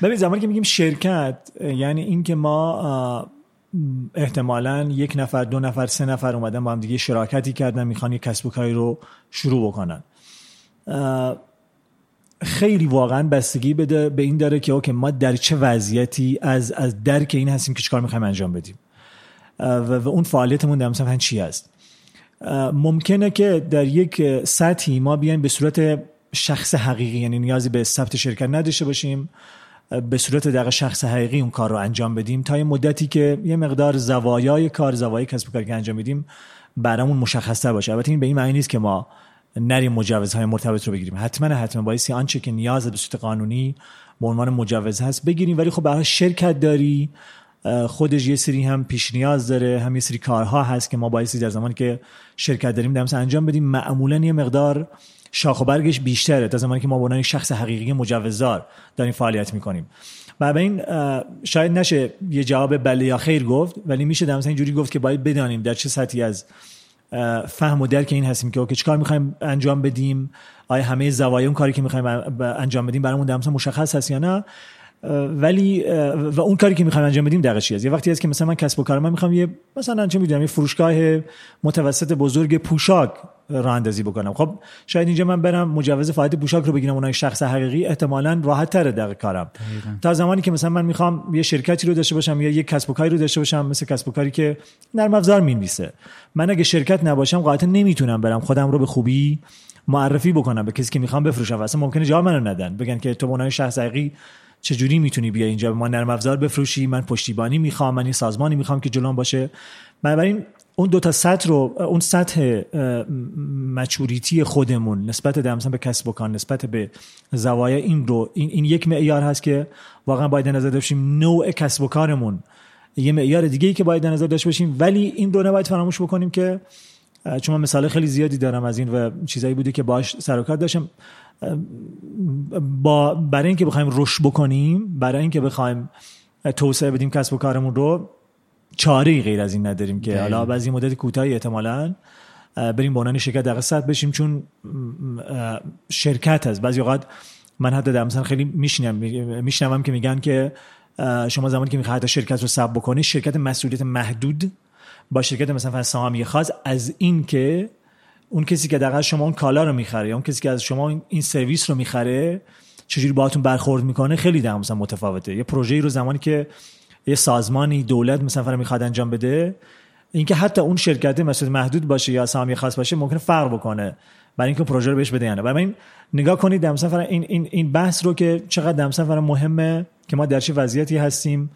ببین زمانی که میگیم شرکت، یعنی این که ما احتمالاً یک نفر، دو نفر، سه نفر اومدن با هم دیگه شراکتی کردن، میخوان یک کسب و کاری رو شروع بکنن. خیلی واقعا بستگی بده به این داره که اوکی ما در چه وضعیتی از درک این هستیم که چیکار می‌خوایم انجام بدیم و اون فعالیتمون در مثلا چی هست. ممکنه که در یک سطحی ما بیایم به صورت شخص حقیقی، یعنی نیازی به ثبت شرکت نداشته باشیم، به صورت دقیق شخص حقیقی اون کار رو انجام بدیم تا یه مدتی که یه مقدار زوایای کار، زوایای کسب و کاری که انجام میدیم برامون مشخص‌تر باشه. البته این به این معنی نیست که ما نریم مجوزهای مرتبط رو بگیریم، حتما باعث آنچه که نیاز به صورت قانونی به عنوان مجوز هست بگیریم، ولی خب برای شرکت داری خودش یه سری هم پیش نیاز داره، هم یه سری کارها هست که ما باعثی در زمانی که شرکت داریم در انجام بدیم، معمولا یه مقدار شاخ و برگش بیشتره تا زمانی که ما به عنوان شخص حقیقی مجوزدار داریم فعالیت می‌کنیم. بنابراین شاید نشه یه جواب بله یا خیر گفت، ولی میشه در اینجوری گفت که باید بدانیم در چه سطحی از فهم و درک این هستیم که چیکار می‌خوایم انجام بدیم، آیا همه زوایای اون کاری که می‌خوایم انجام بدیم برامون در مثلا مشخص هست یا نه، ولی و اون کاری که می‌خوایم انجام بدیم دقیقاً چی هست. یه وقتی هست که مثلا من کسب و کار من می‌خوام یه مثلا یه فروشگاه متوسط بزرگ پوشاک راه اندازی بکنم، خب شاید اینجا من برم مجوز فعالیت پوشاک رو بگیرم، اونای شخص حقیقی احتمالاً راحت‌تر در کارم. تا زمانی که مثلا من می‌خوام یه شرکتی رو داشته باشم یا یه کسب و کاری رو داشته باشم، مثل کسب و کاری که نرم افزار می‌نویسه، من اگه شرکت نباشم قاطعاً نمیتونم برم خودم رو به خوبی معرفی بکنم به کسی که می‌خوام بفروشم. اصلا ممکنه جواب منو ندن، بگن که تو اونای شخص حقیقی چجوری میتونی بیای اینجا به ما نرم افزار بفروشی، من پشتیبانی می‌خوام، من یه سازمانی می‌خوام که جلوم باشه. بنابراین اون دو تا سطح رو، اون سطح مچوریتی خودمون نسبت به مثلا به کسب و کار، نسبت به زوایا، این یک معیار هست که واقعا باید نظر داشته باشیم. نوع کسب و کارمون یه معیار دیگه‌ای که باید نظر داشته باشیم، ولی این رو نباید فراموش بکنیم که چون من مثال خیلی زیادی دارم از این و چیزایی بوده که باهاش سر و کار داشتم، برای اینکه بخوایم رشد بکنیم، برای اینکه بخوایم توسعه بدیم کسب و کارمون رو، چاره‌ای غیر از این نداریم که حالا بعضی مدت کوتاهی احتمالاً بریم به عنوان شرکت دقیق ثبت بشیم، چون شرکت هست. بعضی اوقات من حتی در مثلا خیلی میشنوم که میگن که شما زمانی که میخوای حتی شرکت رو ثبت بکنی، شرکت مسئولیت محدود با شرکت مثلا سهامی خاص، از این که اون کسی که دقیقاً شما اون کالا رو میخره یا اون کسی که از شما این سرویس رو میخره چجوری باهاتون برخورد میکنه خیلی در مثلا متفاوته. یه پروژه‌ای رو زمانی که یه سازمانی، دولت مثلا فرض می‌خواد انجام بده، اینکه حتی اون شرکت مسئول محدود باشه یا سهامی خاص باشه ممکنه فرق بکنه برای اینکه پروژه رو بهش بده یا نه. ببین نگاه کنید مثلا فرض این بحث رو که چقدر مثلا فرض مهمه که ما در چه وضعیتی هستیم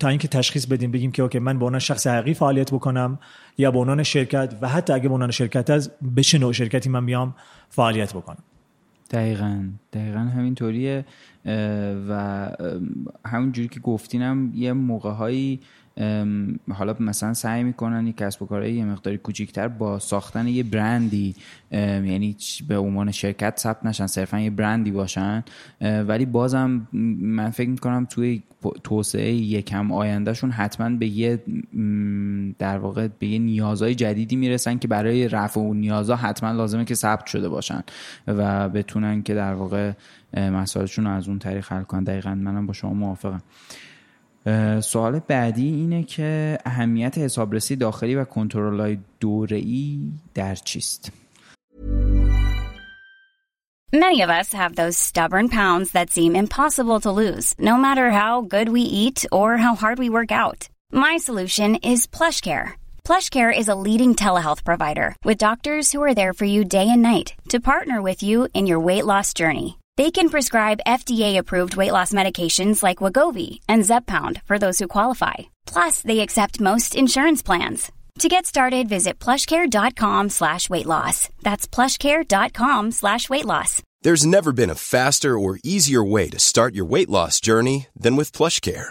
تا اینکه تشخیص بدیم بگیم که اوکی من به عنوان شخص حقیقی فعالیت بکنم یا به عنوان شرکت، و حتی اگه به عنوان شرکت از به چه نوع شرکتی من بیام فعالیت بکنم. دقیقاً همینطوریه و همون جوری که گفتینم یه موقع‌هایی حالا مثلا سعی میکنن یک کسب و کاره یه مقداری کوچیکتر با ساختن یه برندی، یعنی به عنوان شرکت ثبت نشن، صرفا یه برندی باشن، ولی بازم من فکر میکنم توی توسعه یکم آیندهشون حتما به یه در واقع به یه نیازهای جدیدی میرسن که برای رفع اون نیازها حتما لازمه که ثبت شده باشن و بتونن که در واقع مسائلشون رو از اون طریق حل کنن. دقیقاً منم با شما موافقم. سوال بعدی اینه که اهمیت حسابرسی داخلی و کنترل‌های دوره‌ای در چیست؟ Many of us have those stubborn pounds that seem impossible to lose, no matter how good we eat or how hard we work out. My solution is PlushCare. PlushCare is a leading telehealth provider with doctors who are there for you day and night to partner with you in your weight loss journey. They can prescribe FDA-approved weight loss medications like Wegovy and Zepbound for those who qualify. Plus, they accept most insurance plans. To get started, visit plushcare.com/weightloss. That's plushcare.com/weightloss. There's never been a faster or easier way to start your weight loss journey than with PlushCare.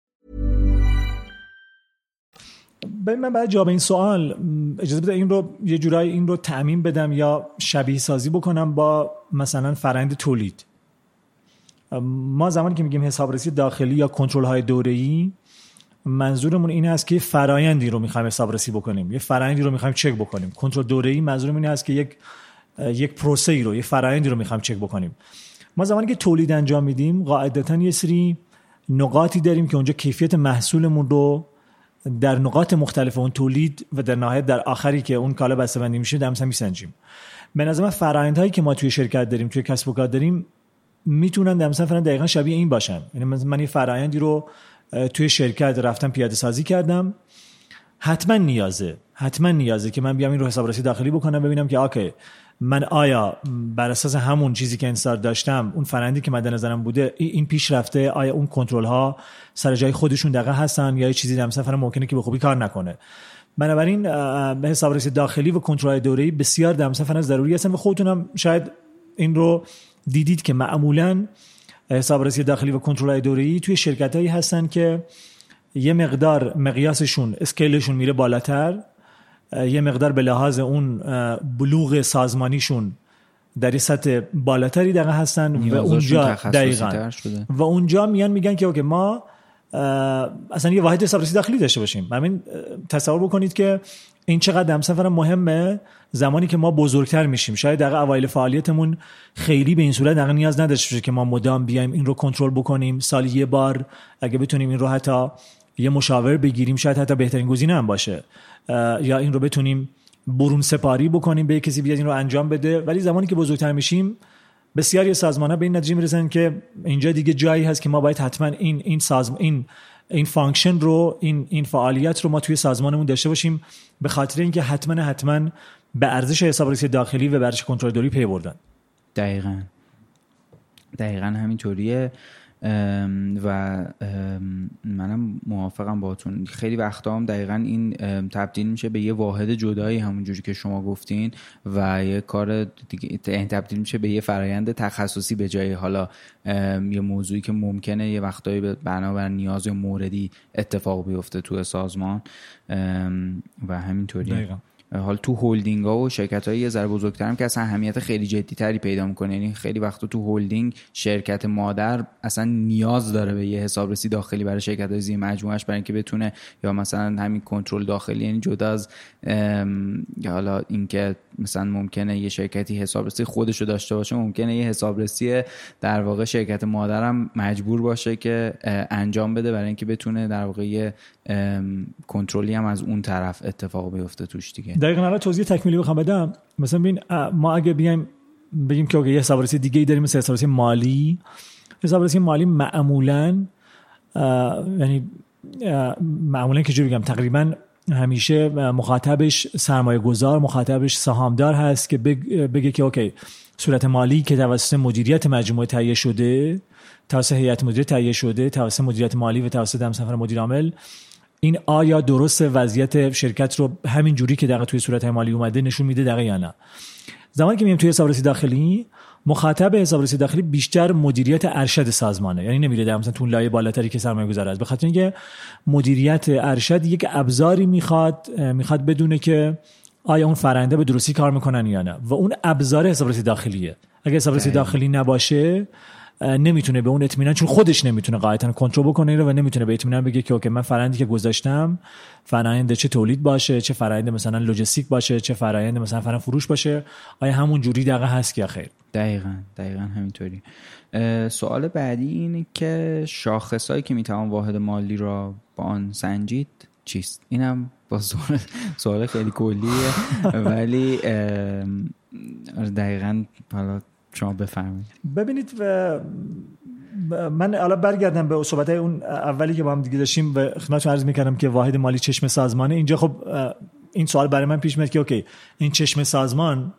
من بعد جواب این سوال اجازه بده این رو یه جورایی این رو تعمیم بدم یا شبیه سازی بکنم با مثلا فرآیند تولید. ما زمانی که میگیم حسابرسی داخلی یا کنترل‌های دوره‌ای، منظورمون این است که فرآیندی رو می‌خوایم حسابرسی بکنیم، یه فرآیندی رو می‌خوایم چک بکنیم. کنترل دوره‌ای منظورمون این است که یک پروسه رو، یه فرآیندی رو می‌خوایم چک بکنیم. ما زمانی که تولید انجام میدیم، قاعدتاً یه سری نقاطی داریم که اونجا کیفیت محصولمون رو در نقاط مختلف اون تولید و در نهایت در آخری که اون کالا بسته‌بندی میشه درمسا میسنجیم. به نظر من فرآیندهایی که ما توی شرکت داریم، توی کسب و کار داریم، میتونن درمسا فرآیند دقیقاً شبیه این باشن. یعنی من یه فرآیندی رو توی شرکت رفتم پیاده سازی کردم، حتما نیازه که من بیام این رو حسابرسی داخلی بکنم، ببینم که آکه من آیا بر اساس همون چیزی که انتظار داشتم، اون فرآیندی که مد نظرم بوده، این پیش رفته، آیا اون کنترل ها سر جای خودشون دقیق هستن یا چیزی در مثلا ممکنه که به خوبی کار نکنه. بنابراین حسابرسی داخلی و کنترل دوره‌ای بسیار در مثلا ضروری هستن و خودتونم شاید این رو دیدید که معمولا حسابرسی داخلی و کنترل دوره‌ای توی شرکتایی هستن که یه مقدار مقیاسشون، اسکیلشون میره بالاتر، یه مقدار به لحاظ اون بلوغ سازمانیشون در سطح بالاتری دقیقا هستن و اونجا دقیقا و اونجا میگن که اوکی ما اصلا یه واحد حسابرسی داخلی داشته باشیم. همین تصور بکنید که این چقدر همسفر مهمه زمانی که ما بزرگتر میشیم. شاید دقیقا اوایل فعالیتمون خیلی به این صورت دقیقا نیاز نداشته باشه که ما مدام بیایم این رو کنترل بکنیم. سال یه بار اگه بتونیم این رو حتی یه مشاور بگیریم، شاید حتی بهترین گزینه هم باشه، یا این رو بتونیم برون سپاری بکنیم، به کسی بیاد این رو انجام بده. ولی زمانی که بزرگتر میشیم، بسیاری سازمان‌ها به این نتیجه میرسن که اینجا دیگه جایی هست که ما باید حتما این سازمان، این فانکشن رو، این فعالیت رو ما توی سازمانمون داشته باشیم، به خاطر اینکه حتما به ارزش حسابرسی داخلی و به ارزش کنترل دوره‌ای پی بردن. دقیقاً همینطوریه و منم موافقم باهاتون. خیلی وقتا هم دقیقاً این تبدیل میشه به یه واحد جدایی، همونجوری که شما گفتین، و یه کار دیگه تبدیل میشه به یه فرآیند تخصصی به جای حالا یه موضوعی که ممکنه یه وقتایی بنابر نیاز یا موردی اتفاق بیفته تو سازمان و همینطوری دقیقاً. حالا تو هولدینگ ها و شرکت های یه ذره بزرگتر هم که اصلا اهمیت خیلی جدی تری پیدا میکنه. یعنی خیلی وقتا تو هولدینگ شرکت مادر اصلا نیاز داره به یه حسابرسی داخلی برای شرکت های زیر مجموعش، برای اینکه بتونه یا مثلا همین کنترل داخلی، یعنی جدا از حالا اینکه مثلا ممکنه یه شرکتی حسابرسی خودشو داشته باشه، ممکنه یه حسابرسی در واقع شرکت مادرم مجبور باشه که انجام بده برای اینکه بتونه در واقع یه کنترلی هم از اون طرف اتفاق بیفته توش دیگه. دقیقاً. الان توضیح تکمیلی بخوام بدم، مثلا ببین ما اگه بگیم که اوکی حسابرسی دیگه‌ای داریم، مثلا حسابرسی مالی معمولاً که چه بگم، تقریباً همیشه مخاطبش سرمایه گذار، مخاطبش سهامدار هست که بگه که اوکی صورت مالی که توسط مدیریت مجموعه تهیه شده، توسط هیئت مدیره تهیه شده، توسط مدیریت مالی و توسط همسفر مدیر عامل، این آیا درست وضعیت شرکت رو همین جوری که دقیقاً توی صورت مالی اومده نشون میده دقیقاً یا نه. زمانی که میایم توی حسابرسی داخلی، مخاطب حسابرسی داخلی بیشتر مدیریت ارشد سازمانه، یعنی نمیره در مثلا تو لایه بالاتری که سرمایه‌گذار است، به خاطر اینکه مدیریت ارشد یک ابزاری میخواد بدونه که آیا اون فرنده به درستی کار میکنن یا نه، و اون ابزار حسابرسی داخلیه. اگه حسابرسی داخلی نباشه نمیتونه به اون اطمینان، چون خودش نمیتونه غالبا کنترل بکنه اینو و نمیتونه به اطمینان بگه که اوکی من فرآیندی که گذاشتم فرآیند چه تولید باشه، چه فرآیند مثلا لوجستیک باشه، چه فرآیند مثلا فرآیند فروش باشه، آیا همون جوری دقیقا هست یا خیر. دقیقاً همینطوری. سوال بعدی اینه که شاخصایی که میتوان واحد مالی را با آن سنجید چیست؟ اینم با سوال خیلی کلیه ولی دقیقاً حالا شما بفهمید. ببینید و من الان برگردم به صحبت‌های اون اولی که با هم دیگه داشتیم و خدمتتون عرض می‌کردم که واحد مالی چشم سازمانه. اینجا خب این سوال برای من پیش میاد که اوکی این چشم سازمان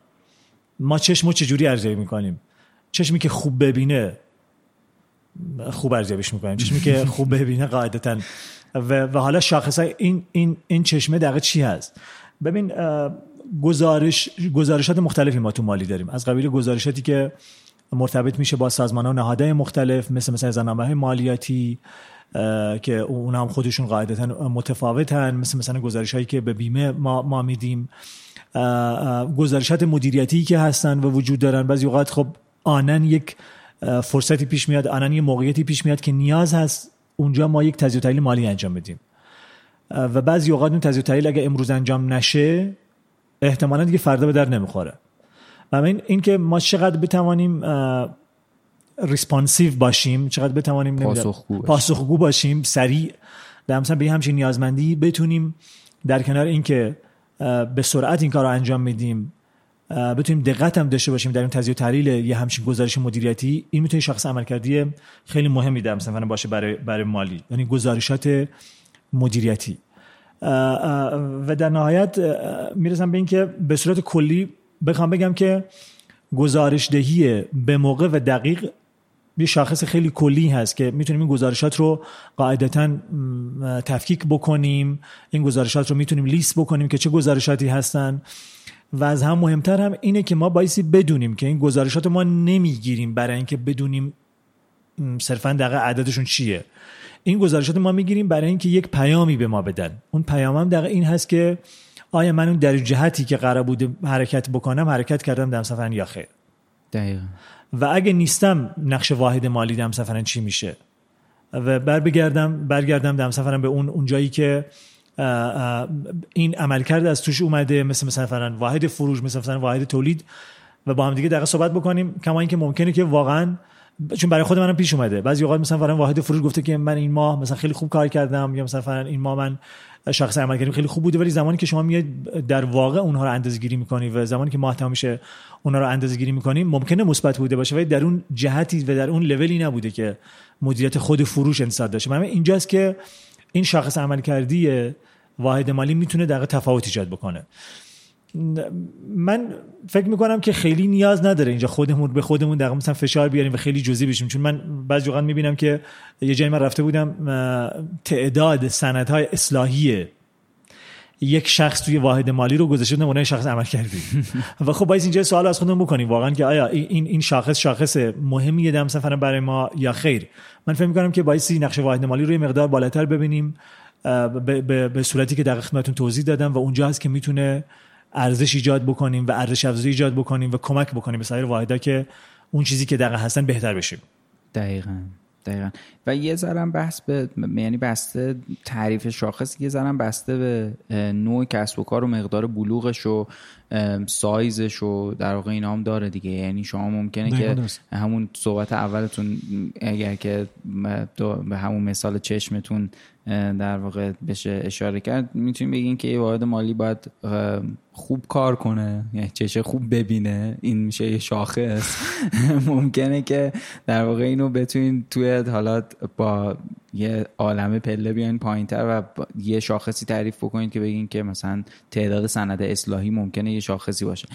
ما چشمو چجوری ارزیابی می‌کنیم؟ چشمی که خوب ببینه خوب ارزیابیش می‌کنیم، چشمی که خوب ببینه قاعدتاً و حالا شاخص‌های این چشمه دقیقاً چی هست؟ ببین گزارشات مختلفی ما تو مالی داریم، از قبیل گزارشاتی که مرتبط میشه با سازمان‌ها و نهادهای مختلف، مثل اظهارنامه‌های مالیاتی که اون هم خودشون قاعدتاً متفاوتن، مثلا گزارش‌هایی که به بیمه ما میدیم، گزارشات مدیریتی که هستن و وجود دارن. بعضی اوقات خب آنن یک فرصتی پیش میاد، آنن یک موقعیتی پیش میاد که نیاز هست اونجا ما یک تجزیه و تحلیل مالی انجام بدیم و بعضی اوقات اون تجزیه و تحلیل اگه امروز انجام نشه احتمالاً دیگه فردا به در نمیخوره. و این که ما چقدر بتوانیم ریسپانسیو باشیم، چقدر بتوانیم پاسخگو باشیم، سریع در مثلا به همچین نیازمندی بتونیم در کنار این که به سرعت این کار رو انجام میدیم بتونیم دقت هم داشته باشیم در این تجزیه و تحلیل یه همچین گزارش مدیریتی. این میتونه شاخص عملکردی خیلی مهمی در مثلا باشه برای مالی، یعنی گزارشات مدیریتی. و در نهایت میرسم به این که به صورت کلی بخوام بگم که گزارش‌دهی به موقع و دقیق یه شاخص خیلی کلی هست که میتونیم این گزارشات رو قاعدتاً تفکیک بکنیم، این گزارشات رو میتونیم لیست بکنیم که چه گزارشاتی هستن، و از هم مهمتر هم اینه که ما بایستی بدونیم که این گزارشات ما نمیگیریم برای اینکه بدونیم صرفاً دقیق عددشون چیه. این گزارشات ما میگیریم برای اینکه یک پیامی به ما بدن. اون پیام هم دقیقا این هست که آیا من اون در جهتی که قرار بود حرکت بکنم حرکت کردم دمسفرن یا خیر. دقیقا. و اگه نیستم نقش واحد مالی دمسفرن چی میشه و برگردم دمسفرن به اون جایی که این عملکرد از توش اومده، مثل مثلا واحد فروش، مثل مثلا واحد تولید، و با هم دیگه دقیقا صحبت بکنیم. کما اینکه ممکنه که واقعا، چون برای خود منم پیش اومده بعضی اوقات مثلا فرآیند واحد فروش گفته که من این ماه مثلا خیلی خوب کار کردم، یا مثلا فرآیند این ماه من شخص عملکردم خیلی خوب بوده، ولی زمانی که شما میاد در واقع اونها رو اندازه‌گیری می‌کنی و زمانی که ماه تمام میشه اونها رو اندازه‌گیری می‌کنی ممکنه مثبت بوده باشه ولی در اون جهتی و در اون لولی نبوده که مدیریت خود فروش انسداد داشته. من اینجاست که این شاخص عملکردی واحد مالی میتونه دقیقاً تفاوت ایجاد بکنه. من فکر میکنم که خیلی نیاز نداره اینجا خودمون به خودمون دقیقا مثلا فشار بیاریم و خیلی جزئی بشیم، چون من بعضی وقتا میبینم که یه جایی من رفته بودم تعداد سندهای اصلاحی یک شخص توی واحد مالی رو گذاشته نمونه شخص عملکردی و خب باید اینجا سوال از خودمون بکنیم واقعا که آیا این شاخص مهمیه در مثلا برای ما یا خیر. من فکر میکنم که باید نقش واحد مالی رو یه مقدار بالاتر ببینیم به صورتی که در خدمتتون توضیح دادم، و اونجا هست که میتونه ارزش ایجاد بکنیم و ارزش افزوده ایجاد بکنیم و کمک بکنیم به سایر واحدها که اون چیزی که دقیقا هستن بهتر بشیم. دقیقاً. و یه ذرم بسته تعریف شاخص، یه ذرم بسته به نوع کسب و کار و مقدار بلوغش و سایزش و در واقع اینا هم داره دیگه. یعنی شما ممکنه که همون صحبت اولتون اگر که به همون مثال چشمتون در واقع بشه اشاره کرد، میتونیم بگیم که یه واحد مالی باید خوب کار کنه، یعنی چشه خوب ببینه، این میشه یه شاخص. ممکنه که در واقع اینو بتونین توی حالات با یه عالمه پله بیاین پایین‌تر و یه شاخصی تعریف بکنین که بگین که مثلا تعداد سند اصلاحی ممکنه یه شاخصی باشه.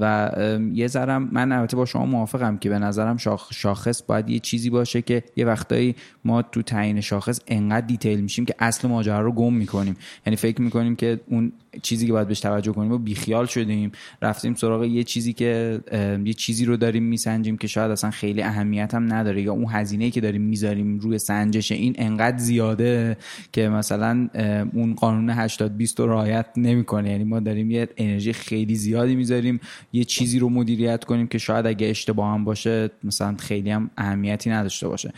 و یه ذره من البته با شما موافقم که به نظرم شاخص باید یه چیزی باشه که یه وقتایی ما تو تعیین شاخص انقدر دیتیل میشیم که اصل ماجرا رو گم میکنیم، یعنی فکر میکنیم که اون چیزی که باید بهش توجه کنیم و بیخیال شدیم، رفتیم سراغ یه چیزی که یه چیزی رو داریم میسنجیم که شاید اصلا خیلی اهمیت هم نداره، یا اون هزینه‌ای که داریم میذاریم روی سنجش این انقدر زیاده که مثلا اون قانون 80-20 رو رعایت نمیکنه. یعنی ما داریم یه انرژی خیلی زیادی میذاریم یه چیزی رو مدیریت کنیم که شاید اگه اشتباه هم باشه مثلا خیلی هم اهمیتی نداشته باشه.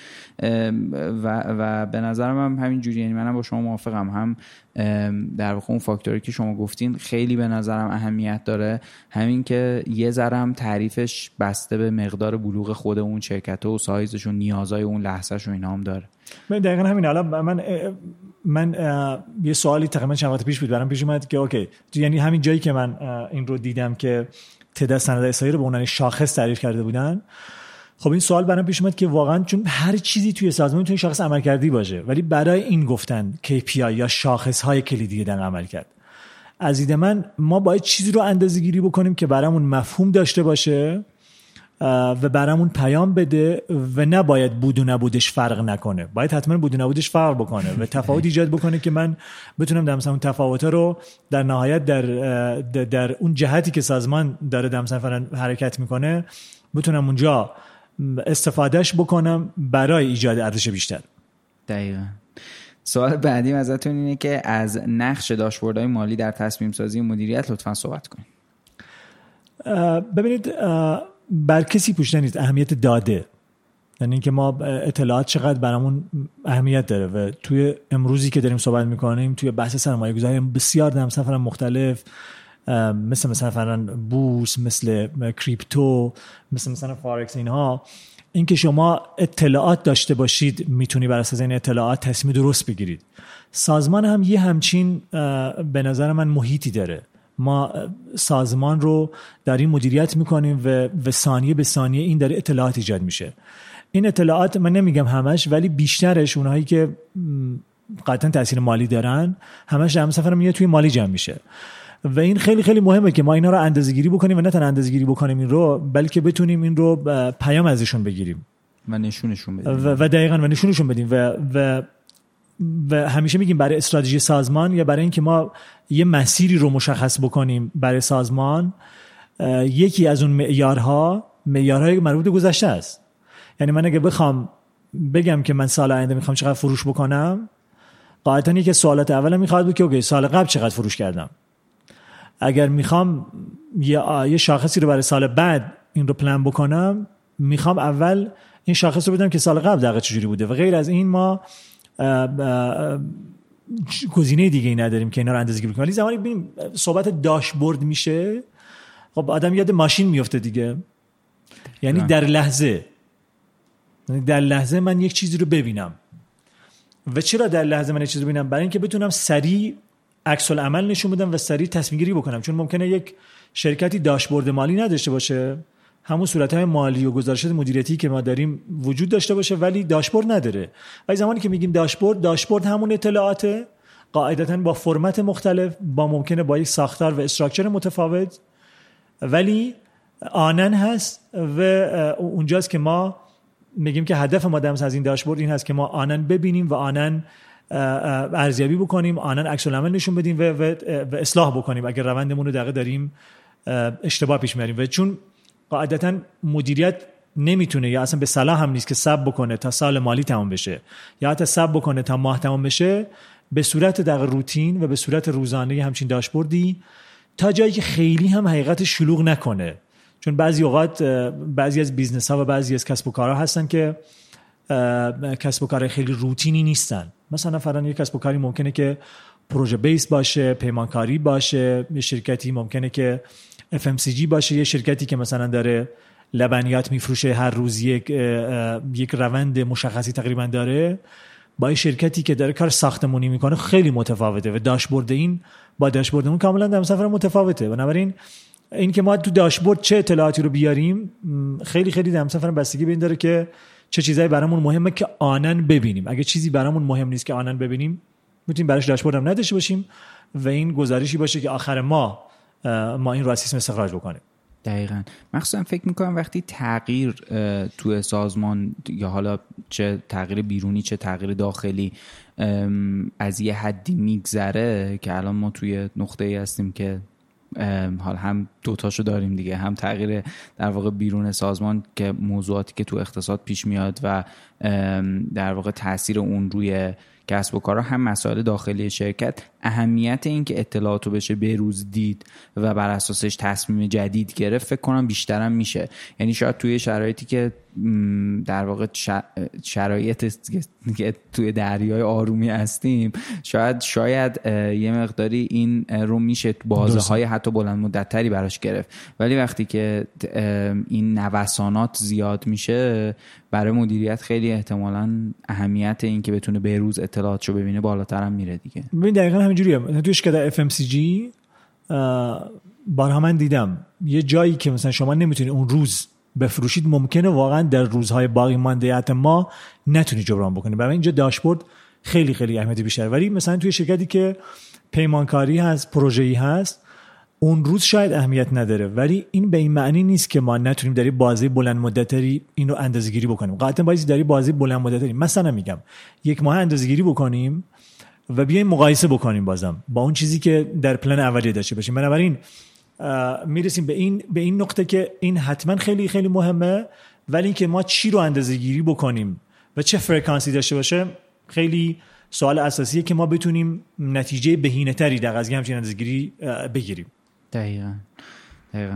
و به نظر من همین جوری، یعنی منم با شما موافقم، هم در واقع اون فاکتوری که شما گفتین خیلی به نظرم اهمیت داره، همین که یه ذره هم تعریفش بسته به مقدار بلوغ خود اون شرکت و سایزش و نیازهای اون لحظه‌ش و اینا هم داره. من دقیقاً همین الان من یه سوالی تقریبا چند وقت پیش بود برام پیش اومد که اوکی، یعنی همین جایی که من این رو دیدم که تعداد سند اصلاحی رو به عنوان شاخص تعریف کرده بودن، خب این سوال برام پیش اومد که واقعا چون هر چیزی توی سازمان میتونه شاخص عملکردی باشه، ولی برای این گفتن KPI یا شاخص‌های کلیدی دادن عملکرد، از دید من ما باید چیزی رو اندازه‌گیری بکنیم که برامون مفهوم داشته باشه و برامون پیام بده و نباید بود و نبودش فرق نکنه، باید حتما بود و نبودش فرق بکنه و تفاوت ایجاد بکنه که من بتونم مثلا اون تفاوت‌ها رو در نهایت در اون جهتی که سازمان داره مثلا حرکت میکنه بتونم اونجا استفادهش بکنم برای ایجاد ارزش بیشتر. دقیقاً. سوال بعدی ازتون اینه که از نقش داشبوردهای مالی در تصمیم سازی و مدیریت لطفاً صحبت کنید. ببینید بر کسی پوشیدن نیست، اهمیت داده، یعنی اینکه ما اطلاعات چقدر برامون اهمیت داره و توی امروزی که داریم صحبت میکنیم توی بحث سرمایه‌گذاری بسیار در سفر مختلف مثلا فرآن بورس، مثل کریپتو، مثلا فارکس، اینها، این که شما اطلاعات داشته باشید میتونی بر اساس این اطلاعات تصمیم درست بگیرید. سازمان هم یه همچین به نظر من محیطی داره، ما سازمان رو در این مدیریت میکنیم و ثانیه به ثانیه این داره اطلاعات ایجاد میشه. این اطلاعات من نمیگم همش، ولی بیشترش اونهایی که قطعا تاثیر مالی دارن همش در هم سفر میاد توی مالی جمع میشه و این خیلی خیلی مهمه که ما اینا رو اندازه‌گیری بکنیم و نه تنها اندازه‌گیری بکنیم این رو، بلکه بتونیم این رو پیام ازشون بگیریم و نشونشون بدیم و دقیقاً و نشونشون بدیم و همیشه میگیم برای استراتژی سازمان یا برای اینکه ما یه مسیری رو مشخص بکنیم برای سازمان، یکی از اون معیارهای مربوط به گذشته است. یعنی من اگه بخوام بگم که من سال آینده میخوام چقدر فروش بکنم، قاعدتاً یکی از سوالات اولم میخواد بود که اوکی سال قبل چقدر فروش کردم. اگر میخوام یه شاخصی رو برای سال بعد این رو پلان بکنم، میخوام اول این شاخص رو بدم که سال قبل دقیقاً چجوری بوده و غیر از این ما گزینه دیگه ای نداریم که اینا رو اندازه‌گیری کنیم. ولی زمانی ببینیم صحبت داشبورد میشه، خب آدم یاد ماشین میفته دیگه، یعنی در لحظه من یک چیزی رو ببینم. و چرا در لحظه من یک چیزی رو ببینم؟ برای اینکه بتونم سریع عکس العمل نشون بدم و سریع تصمیم گیری بکنم، چون ممکنه یک شرکتی داشبورد مالی نداشته باشه، همون صورت‌های مالی و گزارشات مدیریتی که ما داریم وجود داشته باشه ولی داشبورد نداره. ولی زمانی که میگیم داشبورد همون اطلاعاته، قاعدتاً با فرمت مختلف، با ممکنه با یک ساختار و استراکچر متفاوت، ولی آنن هست و اونجاست که ما میگیم که هدف ما از این داشبورد این هست که ما آنن ببینیم و آنن ارزیابی بکنیم، آنن عکس العمل نشون بدیم و اصلاح بکنیم اگر روندمون رو دقیق داریم اشتباه پیش میبریم. و چون قاعدتا مدیریت نمیتونه یا اصلا به صلاح هم نیست که صبر بکنه تا سال مالی تمام بشه یا حتی صبر بکنه تا ماه تمام بشه، به صورت دقیق روتین و به صورت روزانه همچین داشبوردی تا جایی که خیلی هم حقیقت شلوغ نکنه، چون بعضی اوقات بعضی از بیزنس ها و بعضی از کسب و کارها هستن که کسب و کار خیلی روتینی نیستن. مثلا فرضاً یک کسب و کاری ممکنه که پروژه بیس باشه، پیمانکاری باشه، یه شرکتی ممکنه که FMCG باشه، یه شرکتی که مثلا داره لبنیات میفروشه هر روز یک روند مشخصی تقریبا داره با شرکتی که داره کار ساختمانی میکنه خیلی متفاوته و داشبورد این با داشبورد اون کاملا در مسافر متفاوته. بنابراین این که ما تو داشبورد چه اطلاعاتی رو بیاریم خیلی خیلی در مسافر بستگی به این داره که چه چیزایی برامون مهمه که آنن ببینیم. اگه چیزی برامون مهم نیست که آنن ببینیم میتونیم براش داشبورد هم نداشته باشیم و این گزارشی باشه که آخر ما این راسیسم استخراج بکنیم. دقیقاً. مخصوصا فکر میکنم وقتی تغییر تو سازمان یا حالا چه تغییر بیرونی چه تغییر داخلی از یه حدی میگذره که الان ما توی نقطه‌ای هستیم که حالا هم دوتاشو داریم دیگه، هم تغییر در واقع بیرون سازمان که موضوعاتی که تو اقتصاد پیش میاد و در واقع تاثیر اون روی کسب و کارها، هم مسائل داخلی شرکت، اهمیت این که اطلاعاتو بشه بروز دید و بر اساسش تصمیم جدید گرفت فکر کنم بیشترم میشه. یعنی شاید توی شرایطی که در واقع شرایط که توی دریای آرومی هستیم شاید یه مقداری این رو میشه بازه‌های حتی بلند مدت‌تری براش گرفت، ولی وقتی که این نوسانات زیاد میشه برای مدیریت خیلی احتمالاً اهمیت این که بتونه بروز اطلاعاتشو ببینه بالاتر هم میره دیگه. ببین دقیقاً همینجوریه توی شرکت FMCG بارها من دیدم یه جایی که مثلا شما نمیتونی اون روز بفروشید ممکنه واقعا در روزهای باقی ماندهات ما نتونی جبران بکنی. برای اینجا داشبورد خیلی خیلی اهمیت بیشتر. ولی مثلا توی شرکتی که پیمانکاری هست، پروژه‌ای هست، اون روز شاید اهمیت نداره، ولی این به این معنی نیست که ما نتونیم در بازی بلند مدتی این رو اندازه‌گیری بکنیم. قطعاً باید در بازی بلند مدتی مثلا میگم یک ماه اندازه‌گیری بکنیم و بیایم مقایسه بکنیم بازم با اون چیزی که در پلن اولیه داشته باشیم. بنابراین میرسیم به این نقطه که این حتما خیلی خیلی مهمه، ولی اینکه ما چی رو اندازه گیری بکنیم و چه فرکانسی داشته باشه خیلی سوال اساسیه که ما بتونیم نتیجه بهینه تری در از همچین اندازه گیری بگیریم. دقیقاً.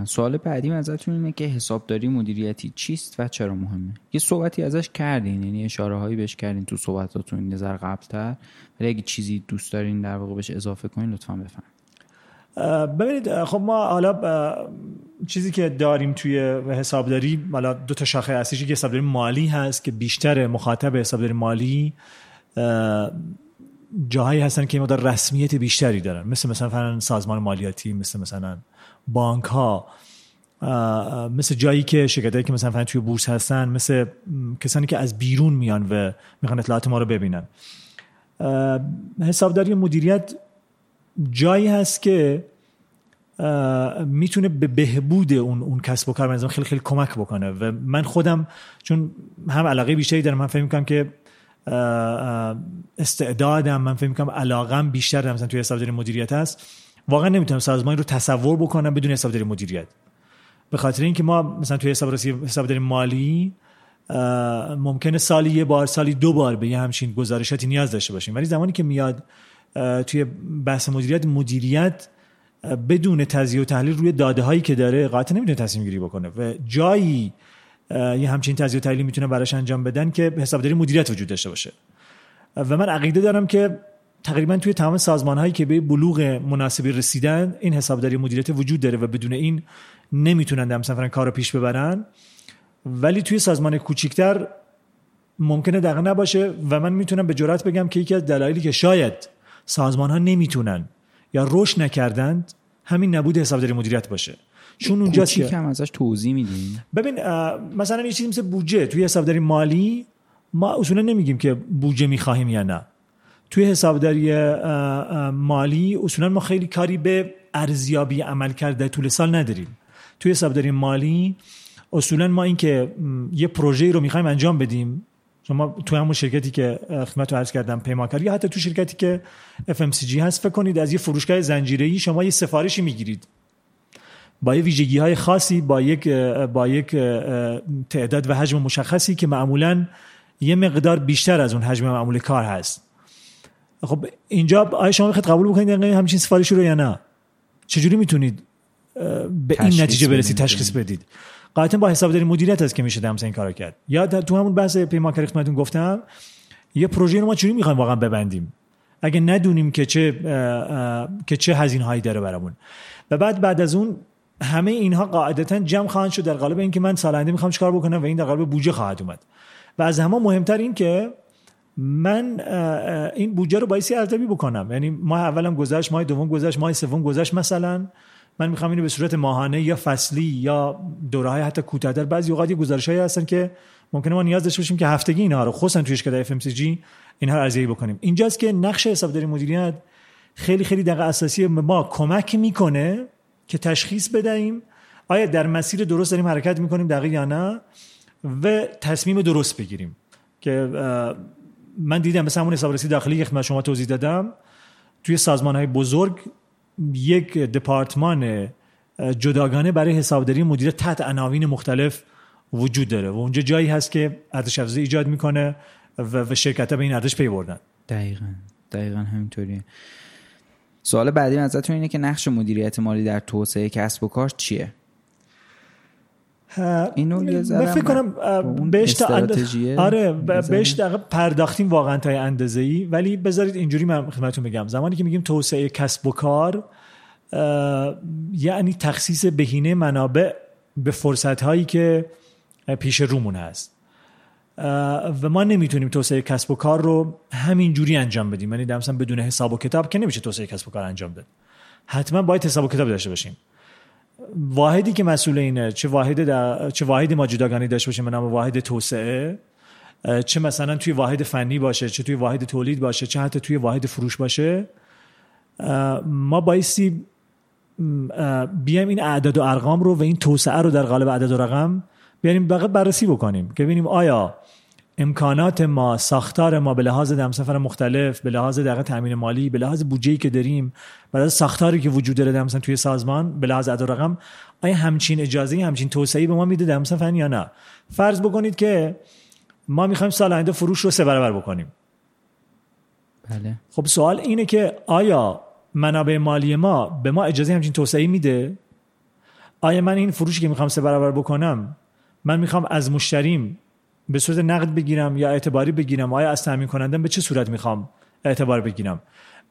سوال بعدی ازتون اینه که حسابداری مدیریتی چیست و چرا مهمه؟ یه صحبتی ازش کردین، یعنی اشاره هایی بهش کردین تو صحبتاتون نظر قبل‌تر، ولی اگه چیزی دوست دارین در واقع بهش اضافه کنین لطفاً بفرمایید. ببینید خب ما حالا چیزی که داریم توی حسابداری حالا دو تا شاخه اصلی که حسابداری مالی هست که بیشتر مخاطب حسابداری مالی جاهایی هستن که مقدار رسمیت بیشتری دارن، مثلا فرن سازمان مالیاتی، مثلا بانک ها، مثل جایی که شرکتایی که مثلا فرن توی بورس هستن، مثل کسانی که از بیرون میان و میخوان اطلاعات ما رو ببینن. حسابداری مدیریت جایی هست که میتونه به بهبود اون کسب و کار منظم خیلی خیلی کمک بکنه و من خودم چون هم علاقه بیشتری دارم، من فکر می‌کنم که استعدادم، من فکر می‌کنم علاقم بیشتر دارم مثلا توی حسابداری مدیریت هست. واقعا نمیتونم سازمانی رو تصور بکنم بدون حسابداری مدیریت، به خاطر اینکه ما مثلا توی حسابداری مالی ممکنه سالی یه بار، سالی دو بار به یه همچین گزارشاتی نیاز داشته باشیم، ولی زمانی که میاد توی بحث مدیریت بدون تجزیه و تحلیل روی داده هایی که داره قاطع نمیتونه تصمیم گیری بکنه و جایی یه همچین تجزیه و تحلیلی میتونه براش انجام بدن که حسابداری مدیریت وجود داشته باشه. و من عقیده دارم که تقریبا توی تمام سازمان هایی که به بلوغ مناسبی رسیدن این حسابداری مدیریت وجود داره و بدون این نمیتونن مثلا کارو پیش ببرن، ولی توی سازمان کوچیکتر ممکنه دقیقا نباشه و من میتونم به جرئت بگم که یکی از دلایلی که شاید سازمان ها نمیتونن یا رشد نکردند همین نبود حسابداری مدیریت باشه. چون اونجا چی کم ازش توضیح میدین؟ ببین مثلا یه چیزی مثل بودجه توی حسابداری مالی ما اصولا نمیگیم که بودجه میخواهیم یا نه. توی حسابداری مالی اصولا ما خیلی کاری به ارزیابی عمل کرده طول سال نداریم. توی حسابداری مالی اصولا ما این که یه پروژه رو میخوایم انجام بدیم، شما تو همون شرکتی که خدمتتون عرض کردم پیمانکاری، حتی تو شرکتی که FMCG هست، فکر کنید از یه فروشگاه زنجیره‌ای شما یه سفارشی میگیرید با یه ویژگی‌های خاصی، با یک تعداد و حجم مشخصی که معمولاً یه مقدار بیشتر از اون حجم معمول کار هست. خب اینجا آیا شما میخواید قبول بکنید همچین سفارشی رو یا نه؟ چجوری میتونید به این نتیجه برسید، تشخیص بدید؟ قاطعاً با حسابداری مدیریت هست که میشه دم این کارا کرد. یا تو همون بحث پیمانکاری خدمتتون گفتم یه پروژه رو ما چجوری می‌خوایم واقعا ببندیم اگه ندونیم که چه هزینه‌هایی داره برامون. و بعد از اون همه اینها قاعدتاً جمع خواهند شد در قالب اینکه من سال آینده می‌خوام چیکار بکنم و این در قالب بودجه خواهد اومد. و از همه مهمتر این که من این بودجه رو بایستی ارزیابی بکنم. یعنی ماه اولم گذشت، ماه دوم گذشت، ماه سوم گذشت، مثلا من میخوام اینو به صورت ماهانه یا فصلی یا دوره‌های حتی کوتاه‌تر، بعضی اوقات گزارشایی هستن که ممکنه ما نیاز داشته باشیم که هفتگی اینا رو خصوصا توی شرکت اف ام سی جی اینها رو ارزیابی بکنیم. اینجاست که نقش حسابداری مدیریت خیلی خیلی دقیق اساسی ما کمک میکنه که تشخیص بدهیم آیا در مسیر درست داریم حرکت میکنیم دقیق یا نه، و تصمیم درست بگیریم. که من دیدم مثلا اون حسابرسی داخلی که خدمت شما توضیح دادم، توی سازمان‌های بزرگ یک دپارتمان جداگانه برای حسابداری مدیریت تحت عناوین مختلف وجود داره و اونجا جایی هست که ارزش افزوده ایجاد میکنه و شرکت‌ها به این ارزش پی بردن. دقیقاً همینطوریه. سوال بعدی ازتون اینه که نقش مدیریت مالی در توسعه کسب و کار چیه؟ اینو من فکر کنم بهش دقیق پرداختیم واقعا تا اندازه‌ای، ولی بذارید اینجوری من خدمتتون بگم. زمانی که میگیم توسعه کسب و کار، یعنی تخصیص بهینه منابع به فرصت‌هایی که پیش رومون هست و ما نمیتونیم توسعه کسب و کار رو همینجوری انجام بدیم. یعنی مثلا بدون حساب و کتاب که نمیشه توسعه کسب و کار انجام داد، حتما باید حساب و کتاب داشته باشیم. واحدی که مسئول اینه، چه واحدی ما جداگانه داشته باشیم به نام واحد توسعه، چه مثلا توی واحد فنی باشه، چه توی واحد تولید باشه، چه حتی توی واحد فروش باشه، ما بایستی بیایم این اعداد و ارقام رو و این توسعه رو در قالب اعداد و رقم بیاریم بررسی بکنیم که ببینیم آیا امکانات ما، ساختار ما به لحاظ دمسفر مختلف، به لحاظ دقیق تامین مالی، به لحاظ بودجه‌ای که داریم، به لحاظ ساختاری که وجود داره مثلا توی سازمان، به لحاظ اعداد و رقم، آیا همچین اجازه‌ای، همچین توسعه‌ای به ما میده دمسفر یا نه. فرض بکنید که ما می‌خوایم سال آینده فروش رو 3 برابر بکنیم. بله. خب سوال اینه که آیا منابع مالی ما به ما اجازه همچین توسعه‌ای میده؟ آیا من این فروشی که می‌خوام 3 برابر بکنم، من می‌خوام از مشتریم به صورت نقد بگیرم یا اعتباری بگیرم؟ آیا از تامین کنندم به چه صورت میخوام اعتبار بگیرم؟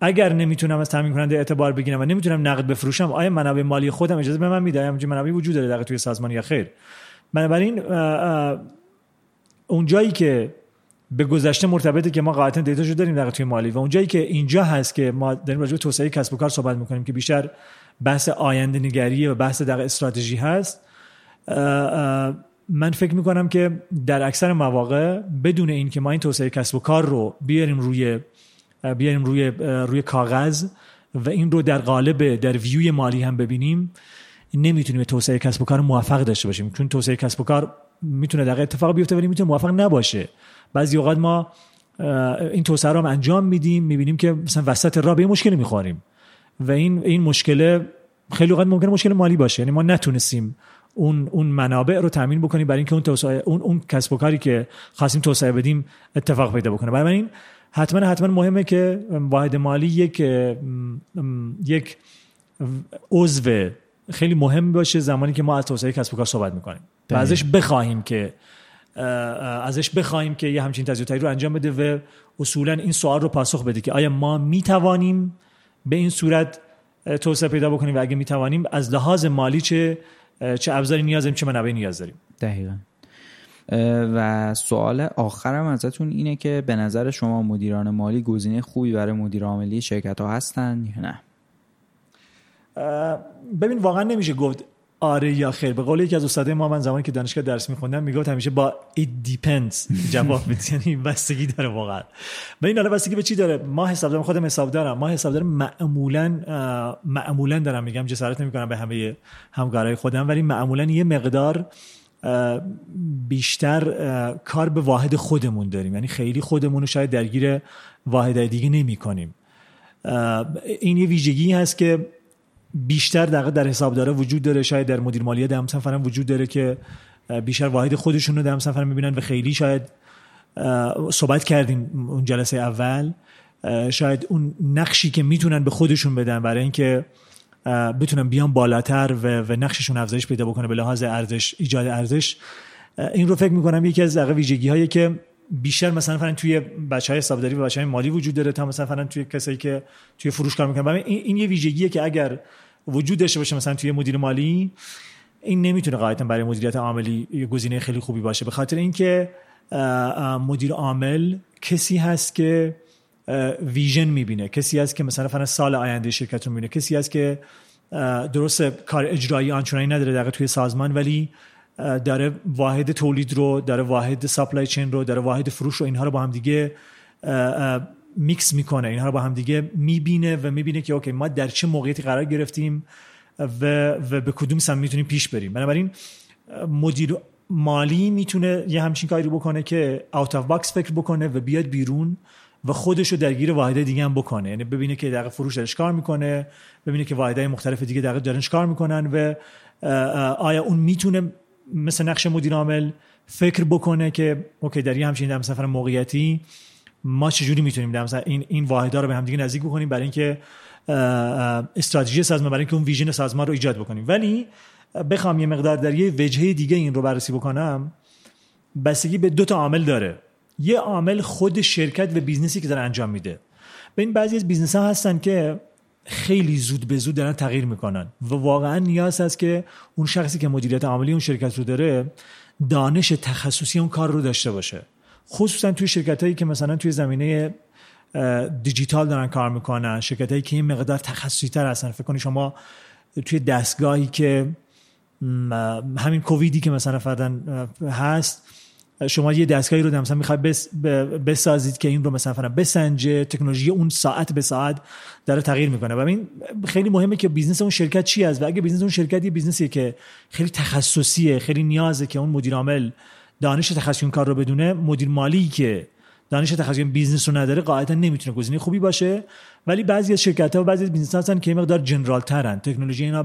اگر نمیتونم از تامین کننده اعتبار بگیرم و نمیتونم نقد بفروشم، آیا منابع مالی خودم اجازه به من میده؟ همچین منابعی وجود داره دقیق توی سازمان یا خیر؟ بنابراین اون جایی که به گذشته مرتبطه که ما قاعدتا دیتاشو داریم دقیق توی مالی، و اون جایی که اینجا هست که ما داریم راجع به توسعه کسب و کار صحبت میکنیم که بیشتر بحث آینده نگریه و بحث دقیق استراتژی هست، من فکر میکنم که در اکثر مواقع بدون این که ما این توسعه کسب و کار رو بیاریم روی کاغذ و این رو در قالب در ویوی مالی هم ببینیم، نمیتونیم به توسعه کسب و کار موفق داشته باشیم. چون توسعه کسب و کار میتونه دقیق اتفاق بیفته ولی میتونه موفق نباشه. بعضی اوقات ما این توسعه رو هم انجام میدیم، میبینیم که مثلا وسط راه به مشکلی میخوریم و این مشکل خیلی اوقات ممکنه مشکل مالی باشه. یعنی ما نتونستیم اون منابع رو تامین بکنیم برای اینکه اون کسب و کاری که خواستیم توسعه بدیم اتفاق پیدا بکنه. برای من این حتما مهمه که واحد مالی یک عضو خیلی مهم باشه زمانی که ما از توسعه کسب و کار صحبت میکنیم و ازش بخوایم که یه همچین تجزیه رو انجام بده و اصولا این سوال رو پاسخ بده که آیا ما میتوانیم به این صورت توسعه پیدا بکنیم و اگه میتوانیم از لحاظ مالی چه ابزاری نیاز داریم، چه منابعی نیاز داریم. دقیقاً. و سوال آخرم ازتون اینه که به نظر شما مدیران مالی گزینه خوبی برای مدیر عاملی شرکت‌ها هستن یا نه؟ ببین واقعا نمیشه گفت آره یا خیر. به قول یکی از استادای ما، من زمانی که دانشگاه درس می‌خوندم میگفت همیشه با it depends جواب میدید. یعنی بستگی داره واقعا. ببین حالا بستگی به چی داره؟ ما حسابدار خودم حسابدارم. ما حسابدار معمولاً دارم میگم، جسارت نمی‌کنم به همه همکارای خودم، ولی معمولاً یه مقدار بیشتر کار به واحد خودمون داریم. یعنی خیلی خودمون رو شاید درگیر واحدهای دیگه نمی‌کنیم. این یه ویژگی هست که بیشتر در حسابداره وجود داره، شاید در مدیر مالیه دمسفر هم وجود داره که بیشتر واحد خودشون رو دمسفر میبینن و خیلی شاید صحبت کردیم اون جلسه اول، شاید اون نقشی که میتونن به خودشون بدن برای اینکه بتونن بیان بالاتر و نقششون افزایش پیدا بکنه به لحاظ ارزش، ایجاد ارزش، این رو فکر میکنم یکی از ویژگی هایی که بیشتر مثلا توی بچهای حسابداری و بچهای مالی وجود داره تا مثلا توی کسایی که توی فروش کار میکنن. این یه ویژگیه که اگر وجود داشته باشه مثلا توی مدیر مالی، این نمیتونه قاعدتا برای مدیریت عاملی گزینه خیلی خوبی باشه، به خاطر اینکه مدیر عامل کسی هست که ویژن میبینه، کسی هست که مثلا فن سال آینده شرکت رو میبینه، کسی هست که درسته کار اجرایی آنچنانی نداره دقیقا توی سازمان، ولی داره واحد تولید رو، داره واحد سپلای چین رو، داره واحد فروش رو، اینها رو با هم دیگه میکس میکنه، اینها رو با هم دیگه میبینه و میبینه که اوکی ما در چه موقعیتی قرار گرفتیم و به کدوم سمت میتونیم پیش بریم. بنابراین مدیر مالی میتونه یه همچین کاری رو بکنه که اوت اف باکس فکر بکنه و بیاد بیرون و خودش رو درگیر واحده دیگه هم بکنه، یعنی ببینه که دقیقاً فروش داره چیکار میکنه، ببینه که واحدهای مختلف دیگه دقیقاً دارن چیکار میکنن و آیا اون میتونه مثل نقش مدیر عامل فکر بکنه که اوکی در یه همچین مثلا موقعیتی ما چجوری میتونیم مثلا این واحدها رو به هم دیگه نزدیک بکنیم برای اینکه استراتژی سازمان، برای اینکه اون ویژن سازمان رو ایجاد بکنیم. ولی بخوام یه مقدار در یه وجهه دیگه این رو بررسی بکنم، بستگی به دو تا عامل داره. یه عامل خود شرکت و بیزنسی که داره انجام میده. ببین بعضی از بیزنس‌ها هستن که خیلی زود به زود دارن تغییر میکنن و واقعا نیاز هست که اون شخصی که مدیریت عاملی اون شرکت رو داره دانش تخصصی اون کار رو داشته باشه، خصوصا توی شرکتایی که مثلا توی زمینه دیجیتال دارن کار میکنن، شرکتایی که این مقدار تخصصی تر هستن. فکر کنید شما توی دستگاهی که همین کوویدی که مثلا فردن هست، شما یه دستگاهی رو مثلا میخواید بسازید که این رو مثلا بسنجه، تکنولوژی اون ساعت به ساعت داره تغییر میکنه. ببین خیلی مهمه که بیزنس اون شرکت چی هست و اگه بیزنس اون شرکت یه بیزنسیه که خیلی تخصصیه، خیلی نیازه که اون مدیر عامل دانش تخصصی اون کار رو بدونه، مدیر مالی که دانش تخصصی بیزنس رو نداره قاعدتا نمیتونه گزینه خوبی باشه. ولی بعضی از شرکت‌ها و بعضی از بیزنس‌ها هستن که مقدار جنرال ترن، تکنولوژی اینا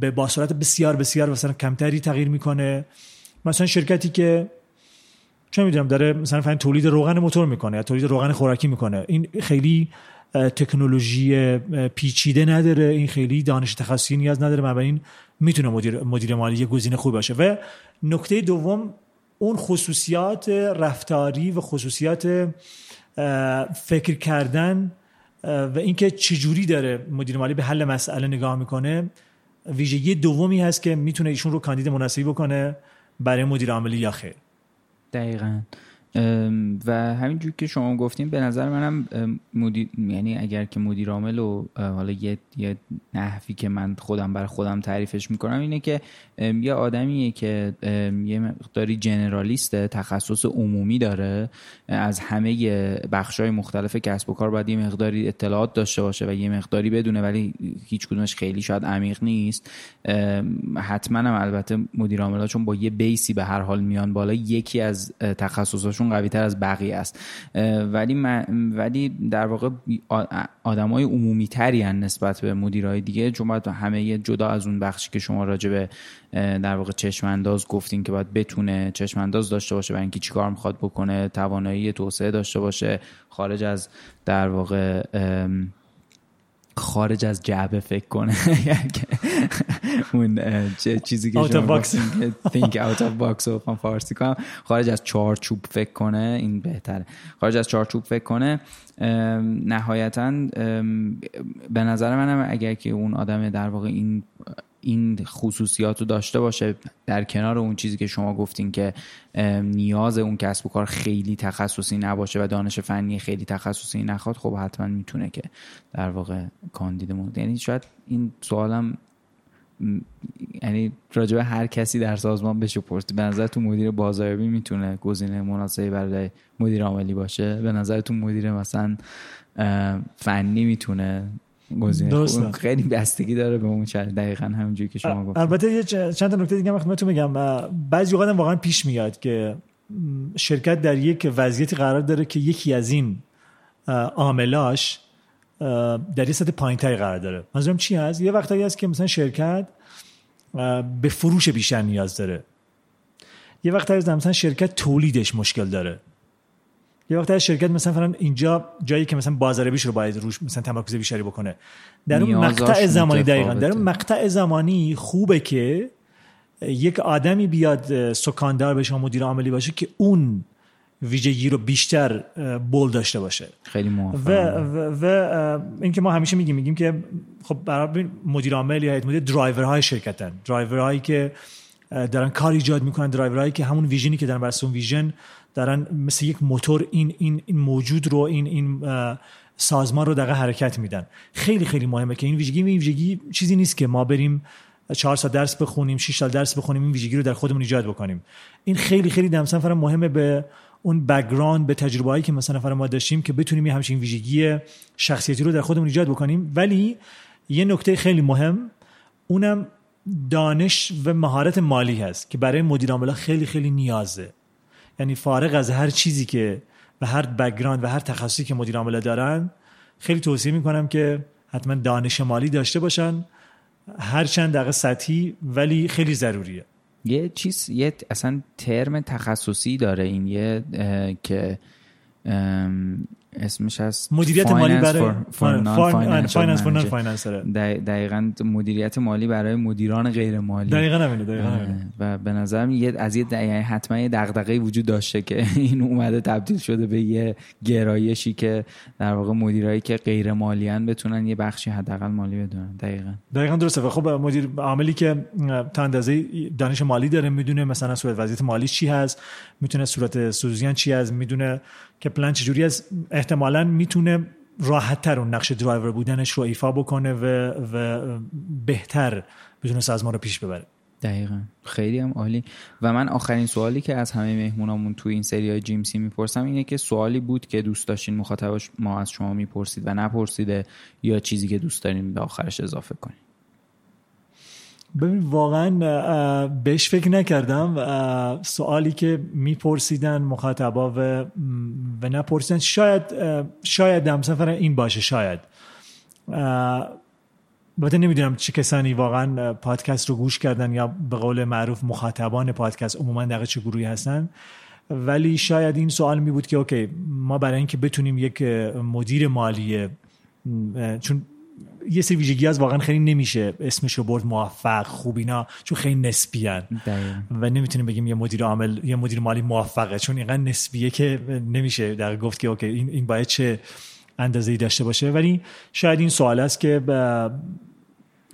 به با سرعت بسیار بسیار مثلا کمتری تغییر میکنه. مثلا شرکتی که چه میدونم داره مثلا فن تولید روغن موتور میکنه یا تولید روغن خوراکی میکنه، این خیلی تکنولوژی پیچیده نداره، این خیلی دانش تخصصی نیاز نداره، بنابراین میتونه مدیر مالی یه گزینه خوب باشه. و نکته دوم اون خصوصیات رفتاری و خصوصیات فکر کردن و اینکه چجوری داره مدیر مالی به حل مسئله نگاه میکنه، ویژگی دومی هست که میتونه ایشون رو کاندید مناسبی بکنه برای مدیر عاملی یا خیر. دقیقاً و همینجور که شما گفتیم به نظر منم مدیر، یعنی اگر که مدیر عامل و حالا یه نحوی که من خودم برای خودم تعریفش میکنم اینه که یه آدمیه که یه مقداری جنرالیسته، تخصص عمومی داره، از همه بخش‌های مختلف کسب و کار باید یه مقداری اطلاعات داشته باشه و یه مقداری بدونه، ولی هیچ کدومش خیلی شاید عمیق نیست. حتما هم البته مدیر عامل‌ها چون با یه بیسی به هر حال میان بالا، یکی از تخصصاش قوی تر از بقیه است، ولی در واقع آدمای عمومی تری هستند نسبت به مدیرای دیگه، چون باید همه جدا از اون بخشی که شما راجع به در واقع چشم انداز گفتین که باید بتونه چشم انداز داشته باشه برای اینکه چیکار میخواد بکنه، توانایی توسعه داشته باشه، خارج از جعبه فکر کنه، اون چیزی که شما think out of box رو من فارسی کنم، خارج از چارچوب فکر کنه، این بهتره، خارج از چارچوب فکر کنه. نهایتاً به نظر منم اگر که اون آدم در واقع این خصوصیات رو داشته باشه در کنار اون چیزی که شما گفتین که نیاز اون کسب و کار خیلی تخصصی نباشه و دانش فنی خیلی تخصصی نخواد، خب حتما میتونه که در واقع کاندید مورد، یعنی شاید این سوالم یعنی راجع به هر کسی در سازمان بشه پرسید، به نظرتون مدیر بازاریابی میتونه گزینه مناسبی برای مدیر عاملی باشه؟ به نظرتون مدیر مثلا فنی میتونه گزینه؟ خیلی بستگی داره به اون چالش. دقیقاً همونجوری که شما گفتید. البته چند تا نکته دیگه من خدمتتون میگم. بعضی وقتا واقعا پیش میاد که شرکت در یک وضعیتی قرار داره که یکی از این عاملاش در یه سطح پایین‌تری قرار داره. منظورم چی هست؟ یه وقتایی هست که مثلا شرکت به فروش بیشتر نیاز داره. یه وقتایی هست مثلا شرکت تولیدش مشکل داره. یه وقتی شرکت مثلا فرضاً اینجا جایی که مثلا بازاریابیش رو باید روش مثلا تمرکز بیشتری بکنه، در اون مقطع زمانی، دقیقاً در اون مقطع زمانی خوبه که یک آدمی بیاد سکاندار بشه، مدیر عاملی باشه که اون ویژگی رو بیشتر بول داشته باشه. خیلی موافقم. و این که ما همیشه میگیم که خب برای مدیر عامل یا هیئت مدیره درایورهای شرکتن، درایورهایی که دارن کار ایجاد میکنن، درایورایی که همون ویژنی که دارن برسون ویژن دارن مثل یک موتور این موجود رو این سازمان رو دقیقا حرکت میدن. خیلی خیلی مهمه که این ویژگی چیزی نیست که ما بریم 4 سال درس بخونیم 6 سال درس بخونیم این ویژگی رو در خودمون ایجاد بکنیم. این خیلی خیلی دمسنفر مهمه به اون بک‌گراند، به تجربه‌ای که مثلا ما داشتیم که بتونیم همچین ویژگی شخصیتی رو در خودمون ایجاد بکنیم. ولی یه نکته خیلی مهم اونم دانش و مهارت مالی هست که برای مدیر عامل خیلی خیلی نیازه. یعنی فارغ از هر چیزی که و هر بک‌گراند و هر تخصصی که مدیر عامل دارن، خیلی توصیه می‌کنم که حتما دانش مالی داشته باشن، هر چند دقیقه سطحی ولی خیلی ضروریه. یه چیز یه اصلا ترم تخصصی داره این یه که اسمش هست مدیریت مالی برای فایننس فور نان فایننسر. دقیقاً مدیریت مالی برای مدیران غیر مالی. دقیقاً همینه. و به نظرم یعنی حتما یه دغدغه‌ای وجود داشته که این اومده تبدیل شده به یه گرایشی که در واقع مدیرایی که غیر مالیان بتونن یه بخشی حداقل مالی بدونن. دقیقاً درسته. خب مدیر عاملی که تا اندازه دانش مالی داره میدونه مثلا صورت وضعیت مالی چی هست، میتونه صورت سودزیان چی هست، میدونه که پلان چجوری از احتمالاً میتونه راحت‌تر اون نقش درایور بودنش رو ایفا بکنه و بهتر بتونه سازمان رو پیش ببره. دقیقاً. خیلی هم عالی. و من آخرین سوالی که از همه مهمونامون تو این سریای جیم سین میپرسم اینه که سوالی بود که دوست داشتین مخاطباش ما از شما میپرسید و نپرسیده، یا چیزی که دوست دارین به آخرش اضافه کنین. ببین واقعا بهش فکر نکردم سوالی که میپرسیدن مخاطبا و نپرسیدن. شاید مثلا این باشه، شاید البته نمیدونم چه کسانی واقعا پادکست رو گوش کردن یا به قول معروف مخاطبان پادکست عموما دقیقاً چه گروهی هستن، ولی شاید این سوال می بود که اوکی ما برای اینکه بتونیم یک مدیر مالی، چون یه سری ویژگی از واقعا خیلی نمیشه اسمش رو برد موفق خوب اینا، چون خیلی نسبیه و نمیتونیم بگیم یه مدیر عامل یه مدیر مالی موفقه، چون اینقدر نسبیه که نمیشه دقیق گفت که اوکی این باید چه اندازه‌ای داشته باشه. ولی شاید این سوال است که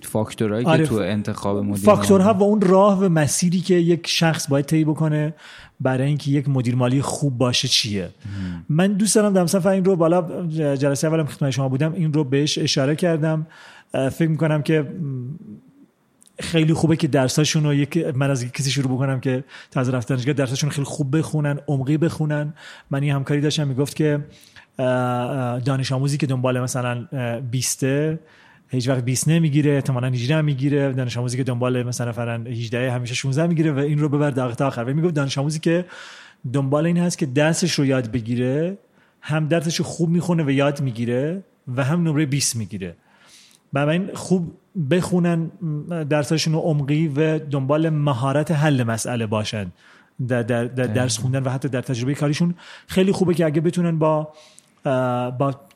فاکتورهایی که تو انتخاب مدیر، فاکتورها و اون راه و مسیری که یک شخص باید طی بکنه برای اینکه یک مدیر مالی خوب باشه چیه. من دوست دارم دمسنف این رو بالا جلسه اولم خدمت شما بودم این رو بهش اشاره کردم. فکر میکنم که خیلی خوبه که درساشون رو من از کسی شروع بکنم که تازه رفتن دانشگاه درساشون خیلی خوب بخونن، عمقی بخونن. من یه همکاری داشتم میگفت که دانش آموزی که دنبال مثلا 20 هیچ وقت 20 نمیگیره، احتمالاً 18 میگیره. دانش آموزی که دنبال مثلا فرن 18 همیشه 16 میگیره و این رو ببر دقیقه تا آخر. و میگفت دانش آموزی که دنبال این هست که درسش رو یاد بگیره، هم درسش رو خوب میخونه و یاد میگیره و هم نمره 20 میگیره. بنابراین خوب بخونن درساشون رو عمقی و دنبال مهارت حل مسئله باشن در درس خوندن و حتی در تجربه کاریشون. خیلی خوبه که اگه بتونن با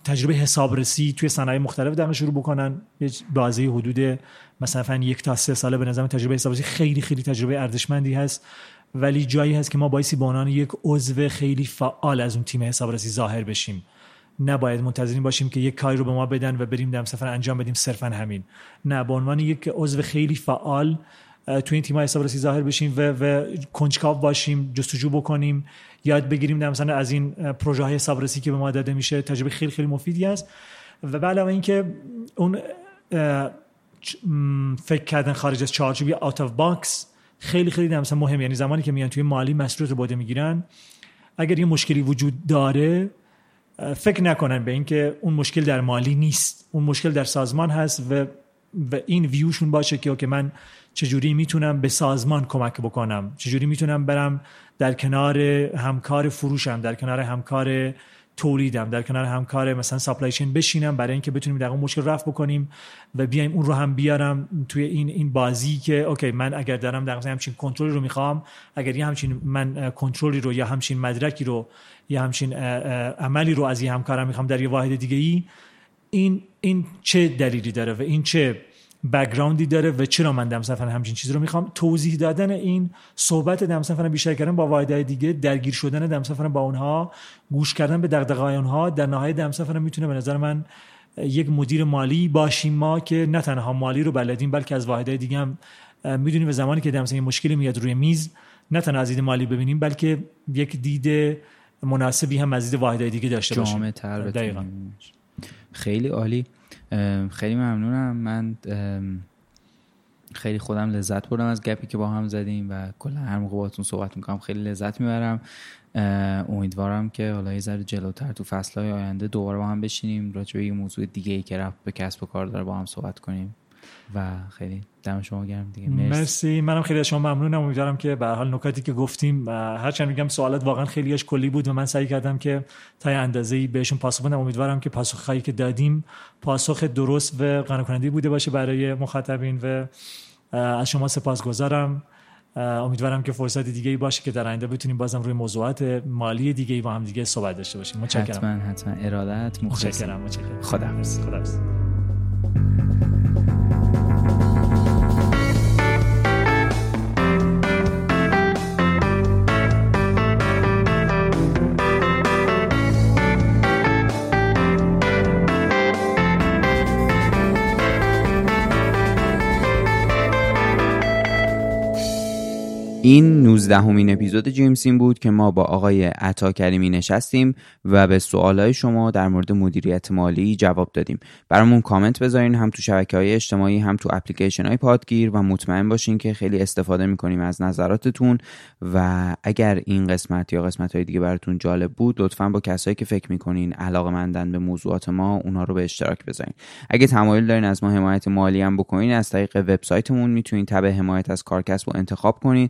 تجربه حسابرسی توی صنایع مختلف دقیقا شروع بکنن. یه بازه حدود مثلا 1 تا 3 ساله به نظرم تجربه حسابرسی خیلی خیلی تجربه ارزشمندی هست، ولی جایی هست که ما بایستی به عنوان یک عضو خیلی فعال از اون تیم حسابرسی ظاهر بشیم. نباید منتظرین باشیم که یک کاری رو به ما بدن و بریم دم سفر انجام بدیم صرفا همین. نه، به عنوان یک عضو خیلی فعال تو این تیم حسابرسی ظاهر بشیم و کنجکاو باشیم، جستجو بکنیم، یاد بگیریم در مثلا از این پروژه های حسابرسی که به ما داده میشه. تجربه خیلی خیلی مفیدی است. و به علاوه اینکه اون فکر کردن خارج از چارچوب، اوت اف باکس، خیلی خیلی در مثلا مهم. یعنی زمانی که میان توی مالی مسئولیت رو بوده میگیرن، اگر یه مشکلی وجود داره فکر نکنن به اینکه اون مشکل در مالی نیست، اون مشکل در سازمان هست و این ویوشون باشه که اوکی من چجوری میتونم به سازمان کمک بکنم، چجوری میتونم برم در کنار همکار فروشم، در کنار همکار تولیدم، در کنار همکار مثلا سپلای چین بشینم برای اینکه بتونیم در اون مشکل رفع بکنیم و بیایم اون رو هم بیارم توی این بازی که اوکی من اگر دارم در همچین کنترلی رو میخوام، اگر یه همچین من کنترلی رو یا همچین مدرکی رو یا همچین عملی رو از یه همکارم میخوام در یه واحد دیگه‌ای، این چه دلیلی داره و این چه بک‌گراندی داره و چرا من دمسنفن همچین چیز رو میخوام. توضیح دادن این، صحبت دمسنفن بیشتر کردن با واحدهای دیگه، درگیر شدن دمسنفن با اونها، گوش کردن به دغدغه‌های اونها، در نهایت دمسنفن میتونه به نظر من یک مدیر مالی باشیم ما که نه تنها مالی رو بلدیم بلکه از واحدهای دیگه هم میدونیم به زمانی که مثلا این مشکلی میاد روی میز نه تنها از دید مالی ببینیم بلکه یک دید مناسبی هم از دید واحدهای دیگه داشته باشیم، جامع‌تر بتونیم. خیلی عالی، خیلی ممنونم. من خیلی خودم لذت بردم از گپی که با هم زدیم و کلا هر موقع باهاتون صحبت میکنم خیلی لذت میبرم. امیدوارم که حالا یه ذره جلوتر تو فصل‌های آینده دوباره با هم بشینیم راجع به یه موضوع دیگه‌ای که ربط به کسب و کار داره با هم صحبت کنیم و خیلی دم شما گرم دیگه. مرسی. منم خیلی از شما ممنونم. امیدوارم که به هر حال نکاتی که گفتیم و هرچند میگم سوالات واقعا خیلیش کلی بود و من سعی کردم که تا اندازه‌ای بهشون پاسخ بدم. امیدوارم که پاسخی که دادیم پاسخ درست و قانع کننده بوده باشه برای مخاطبین و از شما سپاسگزارم. امیدوارم که فرصت دیگه‌ای باشه که در آینده بتونیم بازم روی موضوعات مالی دیگه‌ای با هم دیگه صحبت داشته باشیم. متشکرم. حتما ارادت. متشکرم. خداحافظ. خداحافظ. این 19مین اپیزود جیم سین بود که ما با آقای عطا کریمی نشستیم و به سوالای شما در مورد مدیریت مالی جواب دادیم. برامون کامنت بذارین هم تو شبکه‌های اجتماعی هم تو اپلیکیشن‌های پادگیر و مطمئن باشین که خیلی استفاده می‌کنیم از نظراتتون. و اگر این قسمت یا قسمت‌های دیگه براتون جالب بود لطفاً با کسایی که فکر می‌کنین علاقه‌مندن به موضوعات ما اون‌ها رو به اشتراک بذارین. اگه تمایل دارین از ما حمایت مالی هم بکنین از طریق وبسایتمون می‌تونین تب حمایت از کارکسب رو انتخاب کنین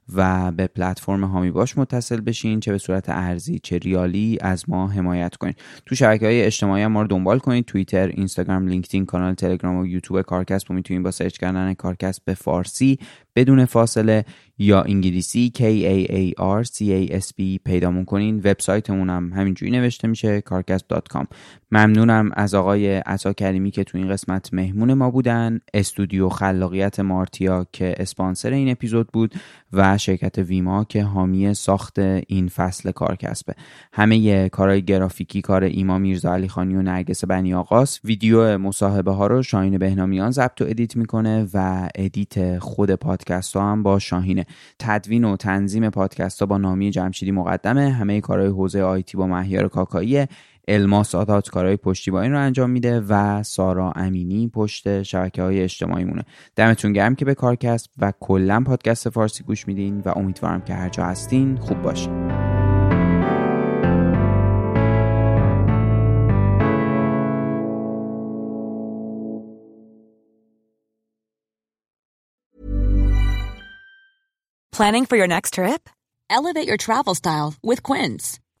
و به پلتفرم هامی باش متصل بشین، چه به صورت ارزی چه ریالی از ما حمایت کنین. تو شبکه‌های اجتماعی ما رو دنبال کنین، توییتر، اینستاگرام، لینکدین، کانال تلگرام و یوتیوب کارکسب رو میتونین با سرچ کردن کارکسب به فارسی بدون فاصله یا انگلیسی KARKASB پیدامون کنین. وبسایتمون هم همینجوری نوشته میشه karkasb.com. ممنونم از آقای عطا کریمی که تو این قسمت مهمون ما بودن، استودیو خلاقیت مارتیا که اسپانسر این اپیزود بود و شرکت ویما که حامی ساخت این فصل کارکسبه. همه کارهای گرافیکی کار ایما میرزا علیخانی و نرگس بنی آقاست. ویدیو مصاحبه ها رو شاهین بهنامیان ضبط و ادیت میکنه و ادیت خود پادکست ها هم با شاهینه. تدوین و تنظیم پادکست ها با نامی جمشیدی مقدمه. همه کارهای حوزه آیتی با مهیار کاکاییه. الماس آدات کارهای پشتیبانی رو انجام میده و سارا امینی پشت شبکه‌های اجتماعی مونه. دمتون گرم که به کارکسب و کلا پادکست فارسی گوش میدین و امیدوارم که هر جا هستین خوب باشین. Planning for your next trip? Elevate your travel style with Quince.